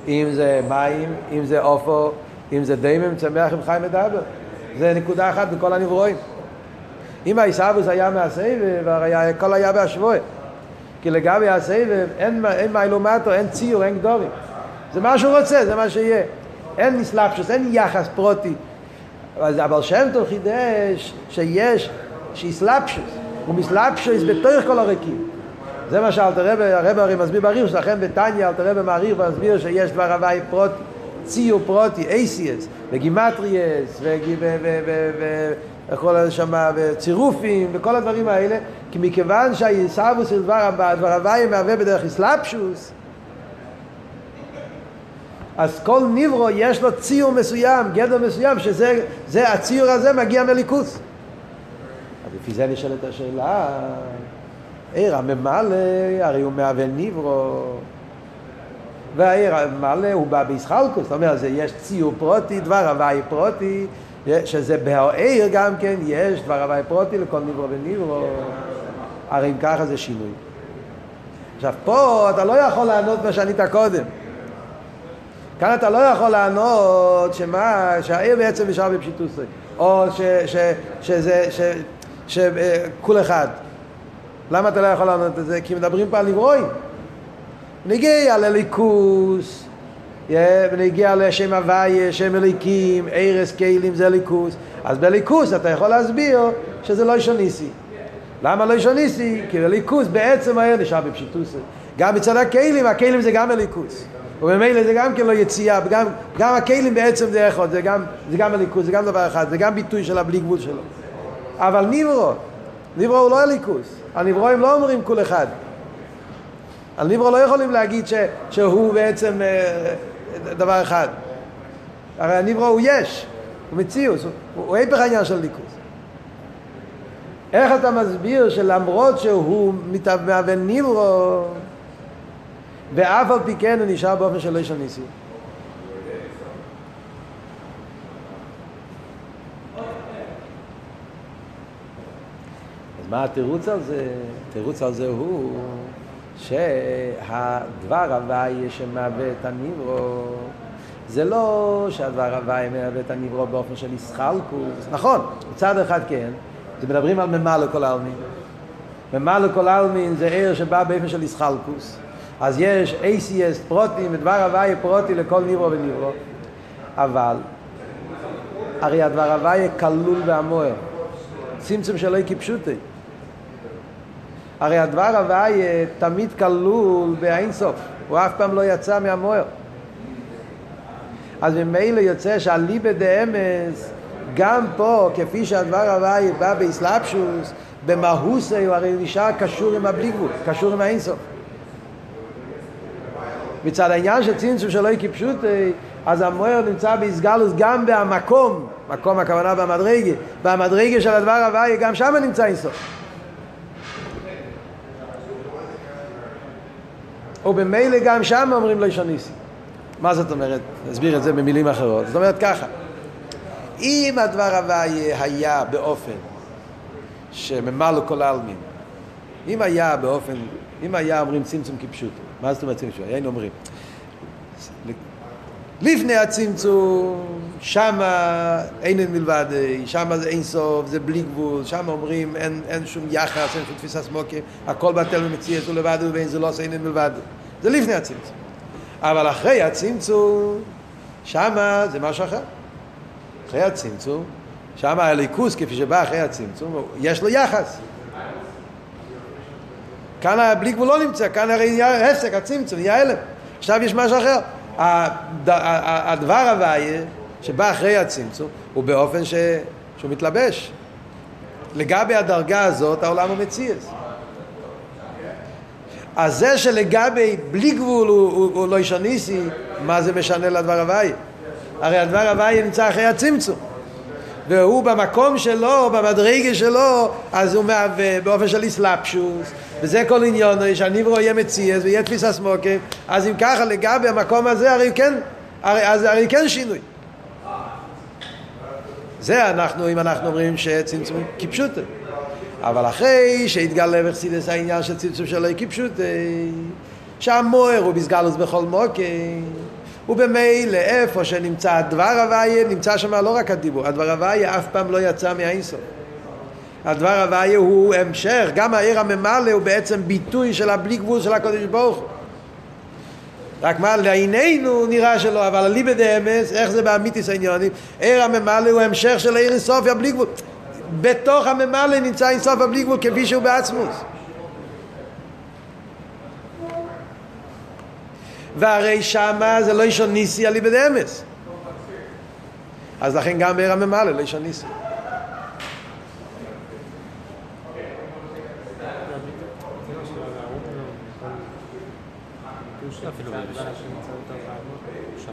אם זה מים, אם זה אופו, אם זה דיימם, צמח עם חיים מדבר. זה נקודה אחת בכל הנברואים. אם הישאבוס היה מהסבב, הכל היה בהשבועה. כי לגבי הסבב, אין, אין מיילומטו, אין ציור, אין גדורים. זה מה שהוא רוצה, זה מה שיהיה. אין נסלפשוס, אין יחס פרוטי. אבל הבעל שם טוב חידש שיש, שיסלפשוס. הוא מסלפשוס בתוך כל הריקים. זה מה שאלתר רבי, הרבי הרי מסביר בריר, שלכם בטניה, אלתר רבי מעריר ומסביר שיש דבר הוואי פרוטי, ציור פרוטי, אייסיאס, וגימטריאס, וכל השמה, וצירופים, וכל הדברים האלה, כי מכיוון שהישאבוס של דבר הוויה מהווה בדרך איסלאפשוס, אז כל נברו יש לו ציור מסוים, גדר מסוים, שזה הציור הזה מגיע מליכוס. אז לפי זה נשאלת השאלה, עיר הממלא, הרי הוא מהווה נברו, והעיר הממלא הוא בא בהסחלקוס, זאת אומרת, יש ציור פרוטי, דבר הוויה פרוטי, שזה בהעיר גם כן יש דבר הוואי פרוטי לכל נברו ונברו. הרי אם ככה זה שינוי. עכשיו פה אתה לא יכול לענות מה שענית קודם. כאן אתה לא יכול לענות שמה, שהעיר בעצם נשאר בפשיטוס, או שכל אחד. למה אתה לא יכול לענות את זה? כי מדברים פה על נברואים. נגיע לליכוס, ונגיע לשם הוויה, שם אליקים, ערס, קהילים, זה ליכוס. אז בליכוס אתה יכול להסביר שזה לא ישוניסי. למה לא ישוניסי? כי בליכוס בעצם העיר נשאר בפשיטוס. גם בצד הקהילים, הקהילים זה גם הליכוס. ובמילא זה גם כן לא יציאה, גם, גם הקהילים בעצם זה אחד, זה גם, זה גם הליכוס, זה גם דבר אחד, זה גם ביטוי של הבלי גבול שלו. אבל נברו, נברו הוא לא הליכוס. הנברואים לא אומרים כל אחד. הנברו לא יכולים להגיד ש, שהוא בעצם... דבר אחד. הרי הנברא הוא יש, הוא מציאוס, הוא היפך העניין של ליכוס. איך אתה מסביר שלמרות שהוא מהווה נברא, ואף על פי כן הוא נשאר באופן של איש הניסי? אז מה התירוץ על זה? התירוץ על זה הוא שהדבר הוואי שמהווה את הנברו, זה לא שהדבר הוואי מהווה את הנברו באופן של ישחלקוס. נכון, מצד אחד כן, זה מדברים על ממה לכל העלמין. ממה לכל העלמין זה עיר שבא באופן של ישחלקוס. אז יש A C S פרוטי, מדבר הוואי פרוטי לכל נברו ונברו. אבל הרי הדבר הוואי כלול והמוער. צמצם שלא יקיפשותי. הרי הדבר הוואי תמיד כלול באינסוף. הוא אף פעם לא יצא מהמוער. אז ממילא יוצא שהליבה דאמס, גם פה, כפי שהדבר הוואי בא באסלאפשוס, במהוסי הוא הרי נשאר קשור עם הבליגות, קשור עם האינסוף. מצד העניין שצמצם שלא יקיפשותי, אז המוער נמצא בהסגלוס גם במקום, מקום הכוונה במדרגה, במדרגה של הדבר הוואי, גם שם נמצא אינסוף. ובמילא גם שם אומרים לו ישניסי. מה זאת אומרת? נסביר את זה במילים אחרות. זאת אומרת ככה, אם הדבר הוואי היה באופן שממלא כל העלמין, אם היה באופן, אם היה אומרים צמצום כפשוט, מה זאת אומרת צמצום? היינו אומרים, לפני הצמצום, שמה אין מלבד, שמה זה אין סוף, זה בלי גבול, שמה אומרים אין, אין שום יחס, אין שום תפיסה סמוקים, הכל בטל ומציאס ולבד ובין זה לא עושה אין מלבד. זה לפני הצמצום. אבל אחרי הצמצום, שמה זה משהו אחר. אחרי הצמצום, שמה הליכוס כפי שבא אחרי הצמצום, יש לו יחס. כאן הבלי גבול לא נמצא, כאן הרי הפסק, הצמצום, יהיה אלם. עכשיו יש משהו אחר. הדבר הוואי שבא אחרי הצמצום הוא באופן ש... שהוא מתלבש. לגבי הדרגה הזאת העולם הוא מציאס. אז זה שלגבי בלי גבול הוא, הוא, הוא לא ישניסי, מה זה משנה לדבר הוואי? הרי הדבר הוואי נמצא אחרי הצמצום. והוא במקום שלו, במדרגה שלו, אז הוא מהווה באופן של איסלאפשוס, וזה כל עניון, שהנברו יהיה מציאס ויהיה תפיסה סמוקים, אז אם ככה לגבי המקום הזה, הרי כן, הרי, אז הרי כן שינוי. זה אנחנו, אם אנחנו אומרים שצמצום כפשוטה. אבל אחרי שהתגלה וחסידס העניין של צמצום שלו כפשוטה, שהמוער הוא בסגלוס בכל מוקים, ובמילא איפה שנמצא הדבר הוואי, נמצא שם לא רק הדיבור, הדבר הוואי אף פעם לא יצא מהאינסוף. הדבר הוואי הוא המשך, גם העיר הממלא הוא בעצם ביטוי של הבלי גבול של הקודש ברוך הוא. רק מה, לעינינו נראה שלא, אבל עלי בדאמס, איך זה באמיתיס העניונים, העיר הממלא הוא המשך של העיר אינסוף הבלי גבול. בתוך הממלא נמצא אינסוף הבלי גבול כפי שהוא בעצמוס. והרי שמה זה לא אישון ניסי עלי בדאמס. אז לכן גם בעיר הממלא לא אישון ניסי.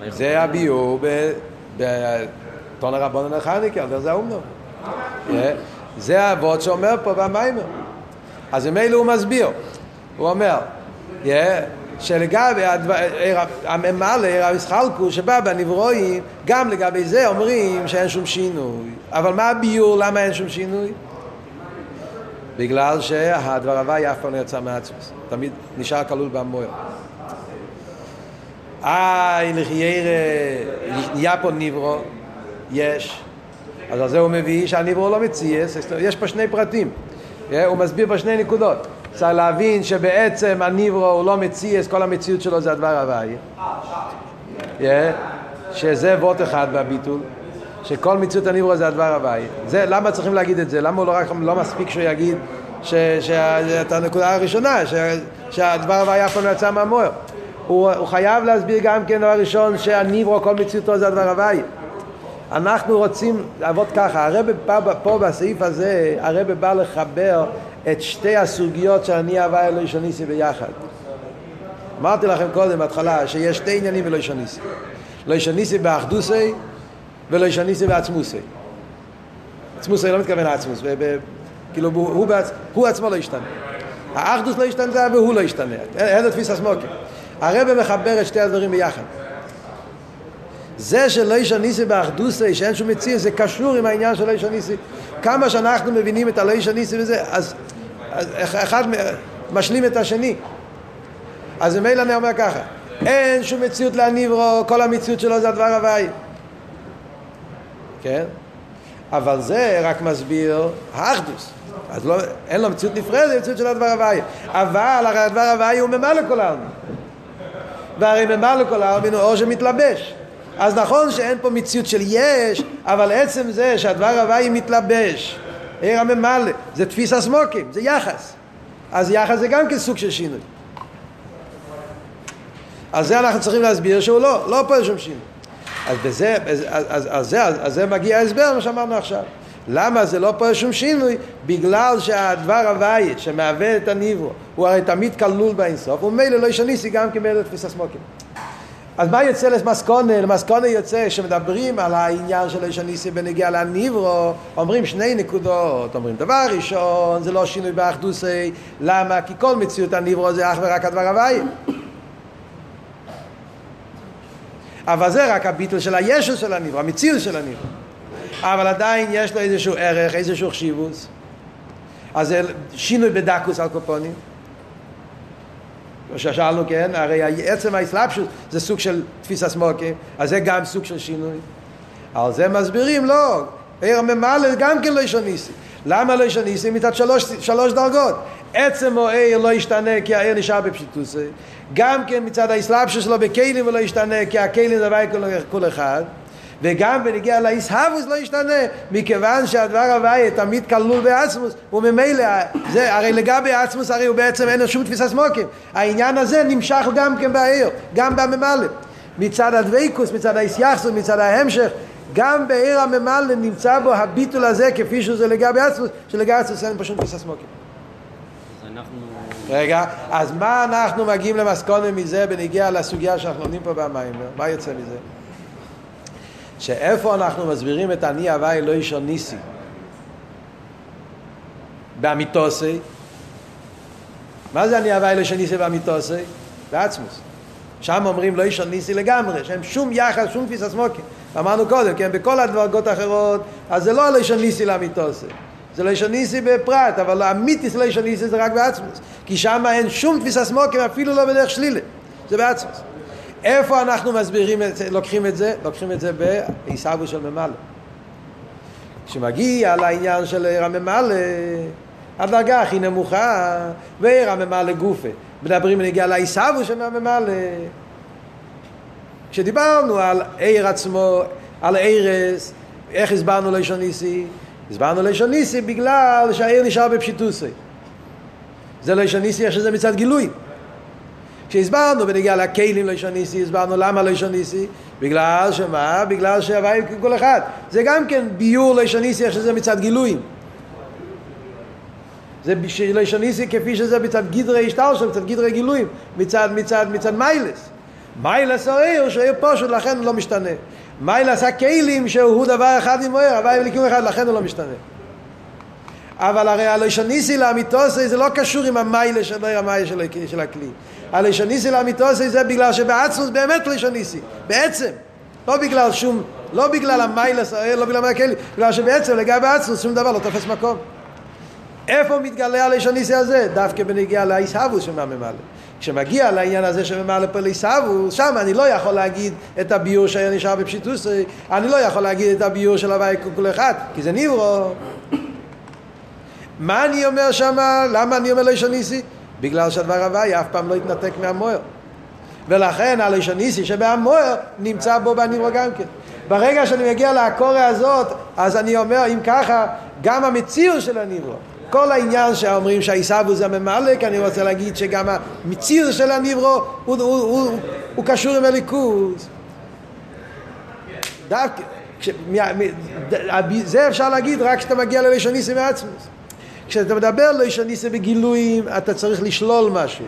זה הביור בתון הרבון הנחניקה, זה האומנם. זה העבוד שאומר פה במיימר. אז במילא הוא מסביר, הוא אומר, שלגבי הממלא, הרסחלקו, שבא בנברואים, גם לגבי זה אומרים שאין שום שינוי. אבל מה הביור, למה אין שום שינוי? בגלל שהדבר הוואי אף פעם לא יצא מעצמוס. תמיד נשאר כלול במוער. אה, לחייר, נהיה פה נברו, יש. אז על זה הוא מביא שהנברו לא מציאס, יש פה שני פרטים. הוא מסביר פה שני נקודות. צריך להבין שבעצם הנברו הוא לא מציאס, כל המציאות שלו זה הדבר הוואי. שזה וות אחד בביטול, שכל מציאות הנברו זה הדבר הוואי. למה צריכים להגיד את זה? למה הוא לא מספיק שהוא יגיד את הנקודה הראשונה, שהדבר הוואי אף פעם לא יצא מהמוער? הוא, הוא חייב להסביר גם כן דבר ראשון שהניברו כל מציאותו זה הדבר הוואי. אנחנו רוצים לעבוד ככה, הרב פה, פה בסעיף הזה הרב בא לחבר את שתי הסוגיות של אני הוואי אלוהישו ניסי ביחד. אמרתי לכם קודם בהתחלה שיש שתי עניינים אלוהישו ניסי, אלוהישו ניסי באחדוסי ואלוהישו ניסי בעצמוסי. עצמוסי לא מתכוון לעצמוס, כאילו הוא, הוא, בעצ... הוא עצמו לא ישתנה, האחדוס לא ישתנה והוא לא ישתנה, אין לו תפיסה סמוקים. הרב מחבר את שתי הדברים ביחד. זה שלא ישניסי באחדוסי, שאין שום מציא, זה קשור עם העניין של לא ישניסי. כמה שאנחנו מבינים את הלא ישניסי וזה, אז אחד משלים את השני. אז במילה אני אומר ככה, אין שום מציאות לנברו, כל המציאות שלו זה הדבר הוואי. כן? אבל זה רק מסביר האחדוס. אז לא, אין לו מציאות נפרדת, זה מציאות של הדבר הוואי. אבל הדבר הוואי הוא ממלא כל העלמין. והרי ממלא כל העלמין הוא אור שמתלבש. אז נכון שאין פה מציאות של יש, אבל עצם זה שהדבר הוואי מתלבש. עיר הממלא, זה תפיס הסמוקים, זה יחס. אז יחס זה גם כסוג של שינוי. אז זה אנחנו צריכים להסביר שהוא לא, לא פועל שום שינוי. אז בזה, אז, אז, אז, אז זה, אז זה מגיע ההסבר, מה שאמרנו עכשיו. למה זה לא פועל שום שינוי? בגלל שהדבר הוואי שמהווה את הניברו, הוא הרי תמיד כלול באינסוף, ומילא לא ישניסי גם כמילא תפיס הסמוקים. אז מה יוצא למסקונה? למסקונה יוצא שמדברים על העניין של הישניסי בנגיע לניברו, אומרים שני נקודות, אומרים דבר ראשון, זה לא שינוי באחדוסי, למה? כי כל מציאות הניברו זה אך ורק הדבר הוואי. אבל זה רק הביטל של הישו של הניברו, המציאות של הניברו. אבל עדיין יש לו איזשהו ערך, איזשהו חשיבוס. אז זה שינוי בדקוס על קופונים. ששאלנו, כן, הרי עצם ההסלאפשות זה סוג של תפיס הסמוקים, אז זה גם סוג של שינוי. על זה מסבירים, לא, עיר ממלא גם כן לא ישניסי. למה לא ישניסי? מתת שלוש, שלוש דרגות. עצם או עיר לא ישתנה כי העיר נשאר בפשיטוס. גם כן מצד ההסלאפשות שלו בקהילים ולא ישתנה כי הקהילים זה בי כל, כל אחד. וגם בנגיע להסהבוס לא ישתנה, מכיוון שהדבר הוואי תמיד כלול בעצמוס, וממילא, זה, הרי לגבי עצמוס הרי הוא בעצם אין שום תפיסה סמוקים. העניין הזה נמשך גם כן בעיר, גם בממלא. מצד הדוויקוס, מצד היחסות, מצד ההמשך, גם בעיר הממלא נמצא בו הביטול הזה כפי שזה לגבי עצמוס, שלגבי עצמוס אין פשוט תפיסה סמוקים. אז אנחנו... רגע, אז מה אנחנו מגיעים למסקנה מזה בנגיע לסוגיה שאנחנו עומדים פה במים? מה יוצא מזה? שאיפה אנחנו מסבירים את אני הוואי לא ישון ניסי באמיתוסי? מה זה אני הוואי לא ישון ניסי באמיתוסי? בעצמוס. שם אומרים לא ישון ניסי לגמרי, שהם שום יחס, שום תפיס הסמוקים. אמרנו קודם, כן, בכל הדרגות האחרות, אז זה לא לא ישון ניסי לאמיתוסי. זה לא ישון ניסי בפרט, אבל האמיתיס לא ישון ניסי זה רק בעצמוס. כי שם אין שום תפיס הסמוקים, אפילו לא בדרך שלילה. זה בעצמוס. איפה אנחנו מסבירים, לוקחים את זה? לוקחים את זה בהיסאבו של ממלא. כשמגיע לעניין של עיר הממלא, הדרגה הכי נמוכה, ועיר הממלא גופה. מדברים בנגיע להיסאבו של הממלא. כשדיברנו על עיר עצמו, על עירס, איך הסברנו לישון ניסי? הסברנו לישון ניסי בגלל שהעיר נשאר בפשיטוסי. זה לישון ניסי, איך שזה מצד גילוי. כשהסברנו ונגיע לקהילים לא ישון ניסי, הסברנו למה לא ישון ניסי, בגלל שמה? בגלל שהוואי כל אחד. זה גם כן ביור לא ישון ניסי, שזה מצד גילויים. זה לא ישון ניסי כפי שזה מצד גדרי השתלשלות, מצד גדרי גילויים, מצד, מצד, מצד מיילס. מיילס הוא עיר, שהוא עיר פשוט, לכן הוא לא משתנה. מיילס הקהילים שהוא דבר אחד עם עיר, הוואי ולקיום אחד, לכן הוא לא משתנה. אבל הרי הלא ישון ניסי לאמיתוסי זה לא קשור עם המיילס של עיר, המיילס של הכלי. הלשון ניסי לאמיתוסי זה בגלל שבעצמוס באמת לשון ניסי, בעצם, לא בגלל שום, לא בגלל המיילס, לא בגלל המקלי, בגלל שבעצם לגבי עצמוס שום דבר לא תופס מקום. איפה מתגלה הלשון ניסי הזה? דווקא בנגיע להיסהבוס שממלא. כשמגיע לעניין הזה שממלא פה להיסהבוס, שם אני לא יכול להגיד את הביור שאני נשאר בפשיטוס, אני לא יכול להגיד את הביור של הוואי כל אחד, כי זה ניברו. מה אני אומר שם? למה אני אומר לשון ניסי? בגלל שהדבר הוואי אף פעם לא התנתק מהמואר. ולכן הלשון ניסי שבהמואר נמצא בו בניברו גם כן. ברגע שאני מגיע להקורא הזאת, אז אני אומר, אם ככה, גם המציאו של הניברו. כל העניין שאומרים שהיסאבו זה ממלק, אני רוצה להגיד שגם המציאו של הניברו הוא, הוא, הוא, הוא, הוא קשור עם הליכוז. דווקא, כש, מה, מה, ד, זה אפשר להגיד רק כשאתה מגיע ללשון ניסי מעצמוס. כשאתה מדבר לא ישון ניסי בגילויים, אתה צריך לשלול משהו.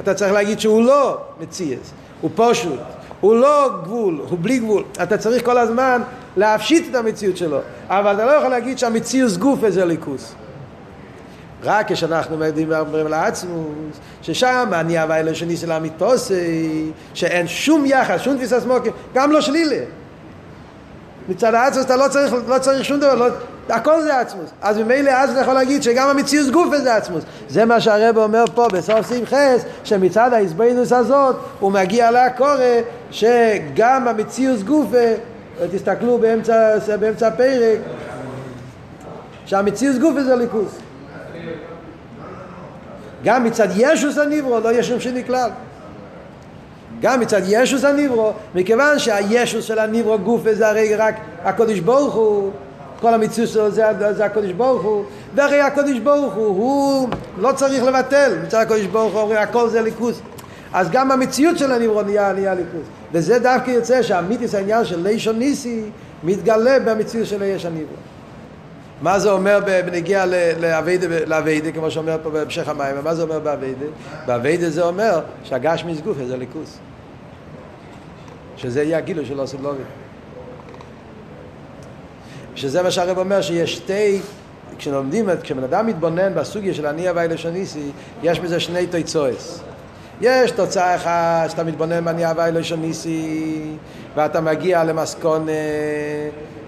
אתה צריך להגיד שהוא לא מציאס, הוא פשוט, הוא לא גבול, הוא בלי גבול. אתה צריך כל הזמן להפשיט את המציאות שלו. אבל אתה לא יכול להגיד שהמציאוס גוף איזה ליכוס. רק כשאנחנו מדברים על עצמוס, ששם אני הוואי לא ישון ניסי לאמיתוסי, שאין שום יחס, שום תפיסה סמוקים, גם לא שלילה. מצד העצמוס אתה לא צריך, לא צריך שום דבר, לא... הכל זה עצמוס. אז ממילא אז אתה יכול להגיד שגם המציאות גוף זה עצמוס. זה מה שהרב אומר פה בסוף סעיף חס, שמצד ההסבינוס הזאת הוא מגיע להקורא שגם המציאות גוף, תסתכלו באמצע, באמצע הפרק, שהמציאות גוף זה ליכוס. גם מצד ישוס הניברו לא יש שם שני כלל. גם מצד ישוס הניברו, מכיוון שהישוס של הניברו גוף זה הרי רק הקודש ברוך הוא, כל המציאות שלו זה, זה הקודש ברוך הוא, והרי הקודש ברוך הוא, הוא לא צריך לבטל, מצד הקודש ברוך הוא, הכל זה ליכוס. אז גם המציאות של הניברו נהיה, נהיה ליכוס. וזה דווקא יוצא שהמיתיס העניין של לישון ניסי מתגלה במציאות של היש הניברו. מה זה אומר בנגיע לעבדה, כמו שאומר פה בהמשך המים? מה זה אומר בעבדה? בעבדה זה אומר שהגשמיס גוף זה ליכוס, שזה יהיה הגילוי של הסבלובים, שזה מה שהרב אומר שיש שתי, כשלומדים, כשבן אדם מתבונן בסוגיה של אני הווי לשוניסי, יש מזה שני תוצאות. יש תוצאה אחת שאתה מתבונן אני הווי לשוניסי ואתה מגיע למסקנה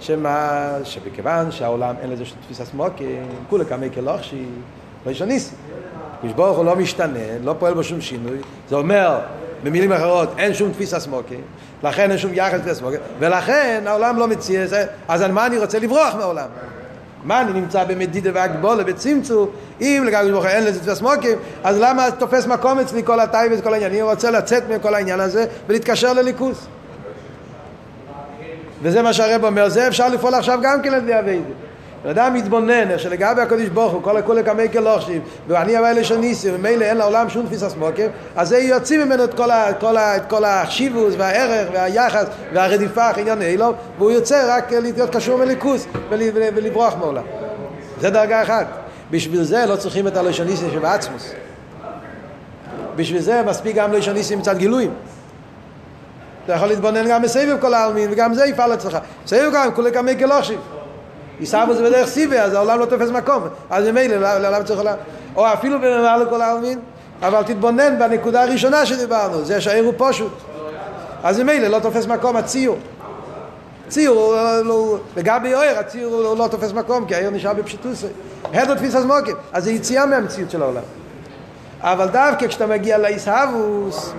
שמה, שבכיוון שהעולם אין לזה תפיסה סמוקה, כולה כמי כלוכשי, לשוניסי. כשברוך הוא לא משתנה, לא פועל בו שום שינוי, זה אומר, במילים אחרות, אין שום תפיסה סמוקה, לכן אין שום יחס לסמוקה, ולכן העולם לא מציע, אז מה אני רוצה לברוח מהעולם? מה אני נמצא במדידה והגבולה בצמצום? אם לגבי שבוכה אין לזה תפיסה סמוקה, אז למה תופס מקום אצלי כל התאי וכל העניין? אני רוצה לצאת מכל העניין הזה ולהתקשר לליכוס. וזה מה שהרב אומר, זה אפשר לפעול עכשיו גם כן לדעי הוידי. אדם מתבונן שלגבי הקודש ברוך הוא כל הכל כמי כלוכשים ואני הווי לשוניסי ומילא אין לעולם שום תפיסה סמוקים, אז זה יוציא ממנו את כל, ה, כל, ה, כל השיבוס והערך והיחס והרדיפה עניין אילו, והוא יוצא רק להיות קשור מליכוס ול, ולברוח מעולם. זה דרגה אחת. בשביל זה לא צריכים את הלשוניסי שבעצמוס, בשביל זה מספיק גם לשוניסי מצד גילויים. אתה יכול להתבונן גם מסביב כל העלמין וגם זה יפעל אצלך. מסביב גם כל כמי כלוכשים יסעבו זה בדרך סיבה, אז העולם לא תופס מקום, אז ממילא, לעולם צריך עולם, או אפילו במעל לכל העלמין, אבל תתבונן בנקודה הראשונה שדיברנו, זה שהעיר הוא פשוט, אז ממילא לא תופס מקום הציור. ציור, לגבי העיר, הציור לא תופס מקום, כי העיר נשאר בפשטוסי, הד תפיס הזמוקים, אז זה יציאה מהמציאות של העולם. אבל דווקא כשאתה מגיע להיסהבוס,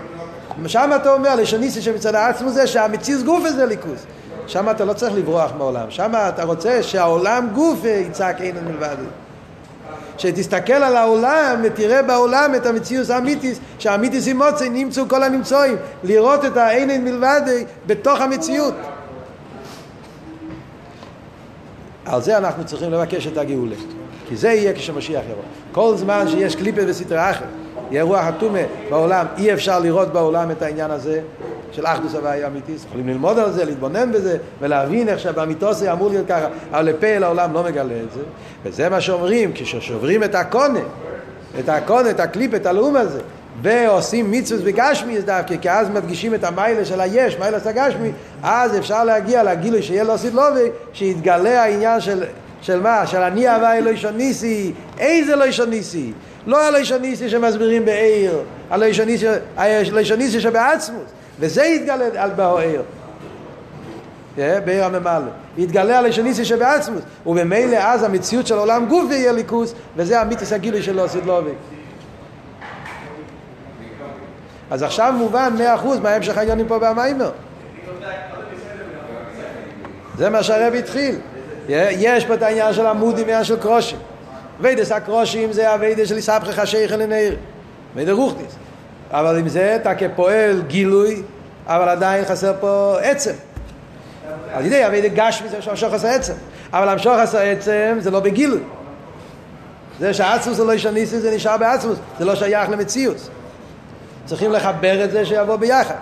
שם אתה אומר, לשוניסי שמצד העצמו זה, שהמציאות גוף הזה ליכוס, שם אתה לא צריך לברוח מהעולם, שם אתה רוצה שהעולם גוף יצעק אין מלבד. שתסתכל על העולם ותראה בעולם את המציאות האמיתית, שהאמיתית מוצאים נמצאו כל הנמצאים, לראות את האין מלבד בתוך המציאות. על זה אנחנו צריכים לבקש את הגאולה, כי זה יהיה כשמשיח יבוא. כל זמן שיש קליפה וסתרה אחרת, יהיה רוח הטומאה בעולם, אי אפשר לראות בעולם את העניין הזה של אחדוס הוויה אמיתיס. יכולים ללמוד על זה, להתבונן בזה ולהבין איך שבאמיתוס זה אמור להיות ככה, אבל לפה אל העולם לא מגלה את זה. וזה מה שאומרים, כששוברים את הקונה, את הקונה, את הקליפ, את הלאום הזה, ועושים מיצוס וגשמי, כי אז מדגישים את המיילה של היש, מיילה של הגשמי, אז אפשר להגיע להגיל שיהיה לא סדלובי, שיתגלה העניין של, של מה? של אני הוויה לשוניסי. איזה לשוניסי? לא הלשוניסי שמסבירים בעיר, הלשוניסי, הלשוניסי שבעצמות. וזה יתגלה על בהעיר, בעיר הממלא, יתגלה על הלשוניסי שבעצמות, ובמילא אז המציאות של עולם גוף יהיה ליכוס, וזה האמיתיס הגילוי שלו סדלובי. אז עכשיו מובן מאה אחוז מההמשך העניינים פה במאמר. זה מה שהרב התחיל. יש פה את העניין של עמודים, עניין של קרושים. וידס הקרושים זה הוידס של יסבחך שייך לנעיר, וידס רוחניס. אבל עם זה אתה כפועל גילוי, אבל עדיין חסר פה עצם. אז ידי, הוידס גשמי זה שמשוך עשה עצם. אבל המשוך עשה עצם זה לא בגילוי. זה שהעצמוס לא ישניס, זה נשאר בעצמוס. זה לא שייך למציאות. צריכים לחבר את זה שיבוא ביחד.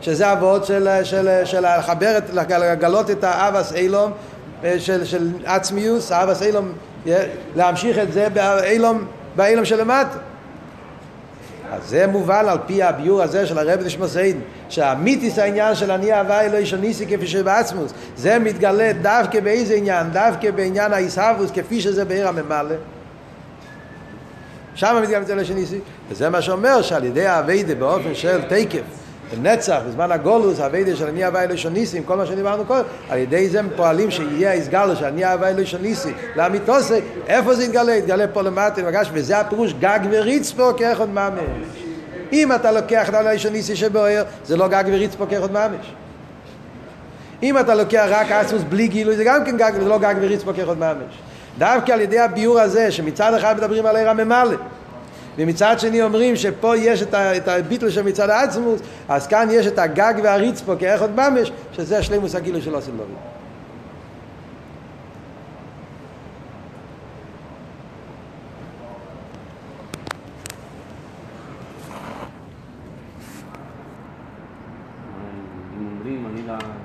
שזה העבוד של, של, של לחבר, לגלות את האבס אילום של, של עצמיוס, האבס אילום, להמשיך את זה באילום, באילום שלמט. אז זה מובן על פי הביור הזה של הרב נשמע זיין, שהמיתיס העניין של אני הווי לא ישוניסי כפי שבעצמוס, זה מתגלה דווקא באיזה עניין, דווקא בעניין הישהבוס כפי שזה בעיר הממלא. שם מתגלה את זה לשוניסי. וזה מה שאומר שעל ידי העבדה באופן של תקף נצח, בזמן הגולוס, הווידה של אני הווה אלו של ניסים, כל מה שדיברנו קודם, על ידי זה הם פועלים שיהיה הסגלו של אני הווה אלו של ניסים, להמיתוסי, איפה זה התגלה? התגלה פה למטה, מגש, וזה הפירוש גג וריצפו כאחד ממש. אם אתה לוקח את הווה אלו של ניסי שבוער, זה לא גג וריצפו כאחד ממש. אם אתה לוקח רק עצמוס בלי גילוי, זה גם כן גג, זה לא גג וריצפו כאחד ממש. דווקא על ידי הביור הזה, שמצד אחד מדברים על עיר הממלא, ומצד שני אומרים שפה יש את הביטל של מצד העצמוס, אז כאן יש את הגג והריצפו כאחד ממש, שזה השלימוס הגילוי של עושים דברים.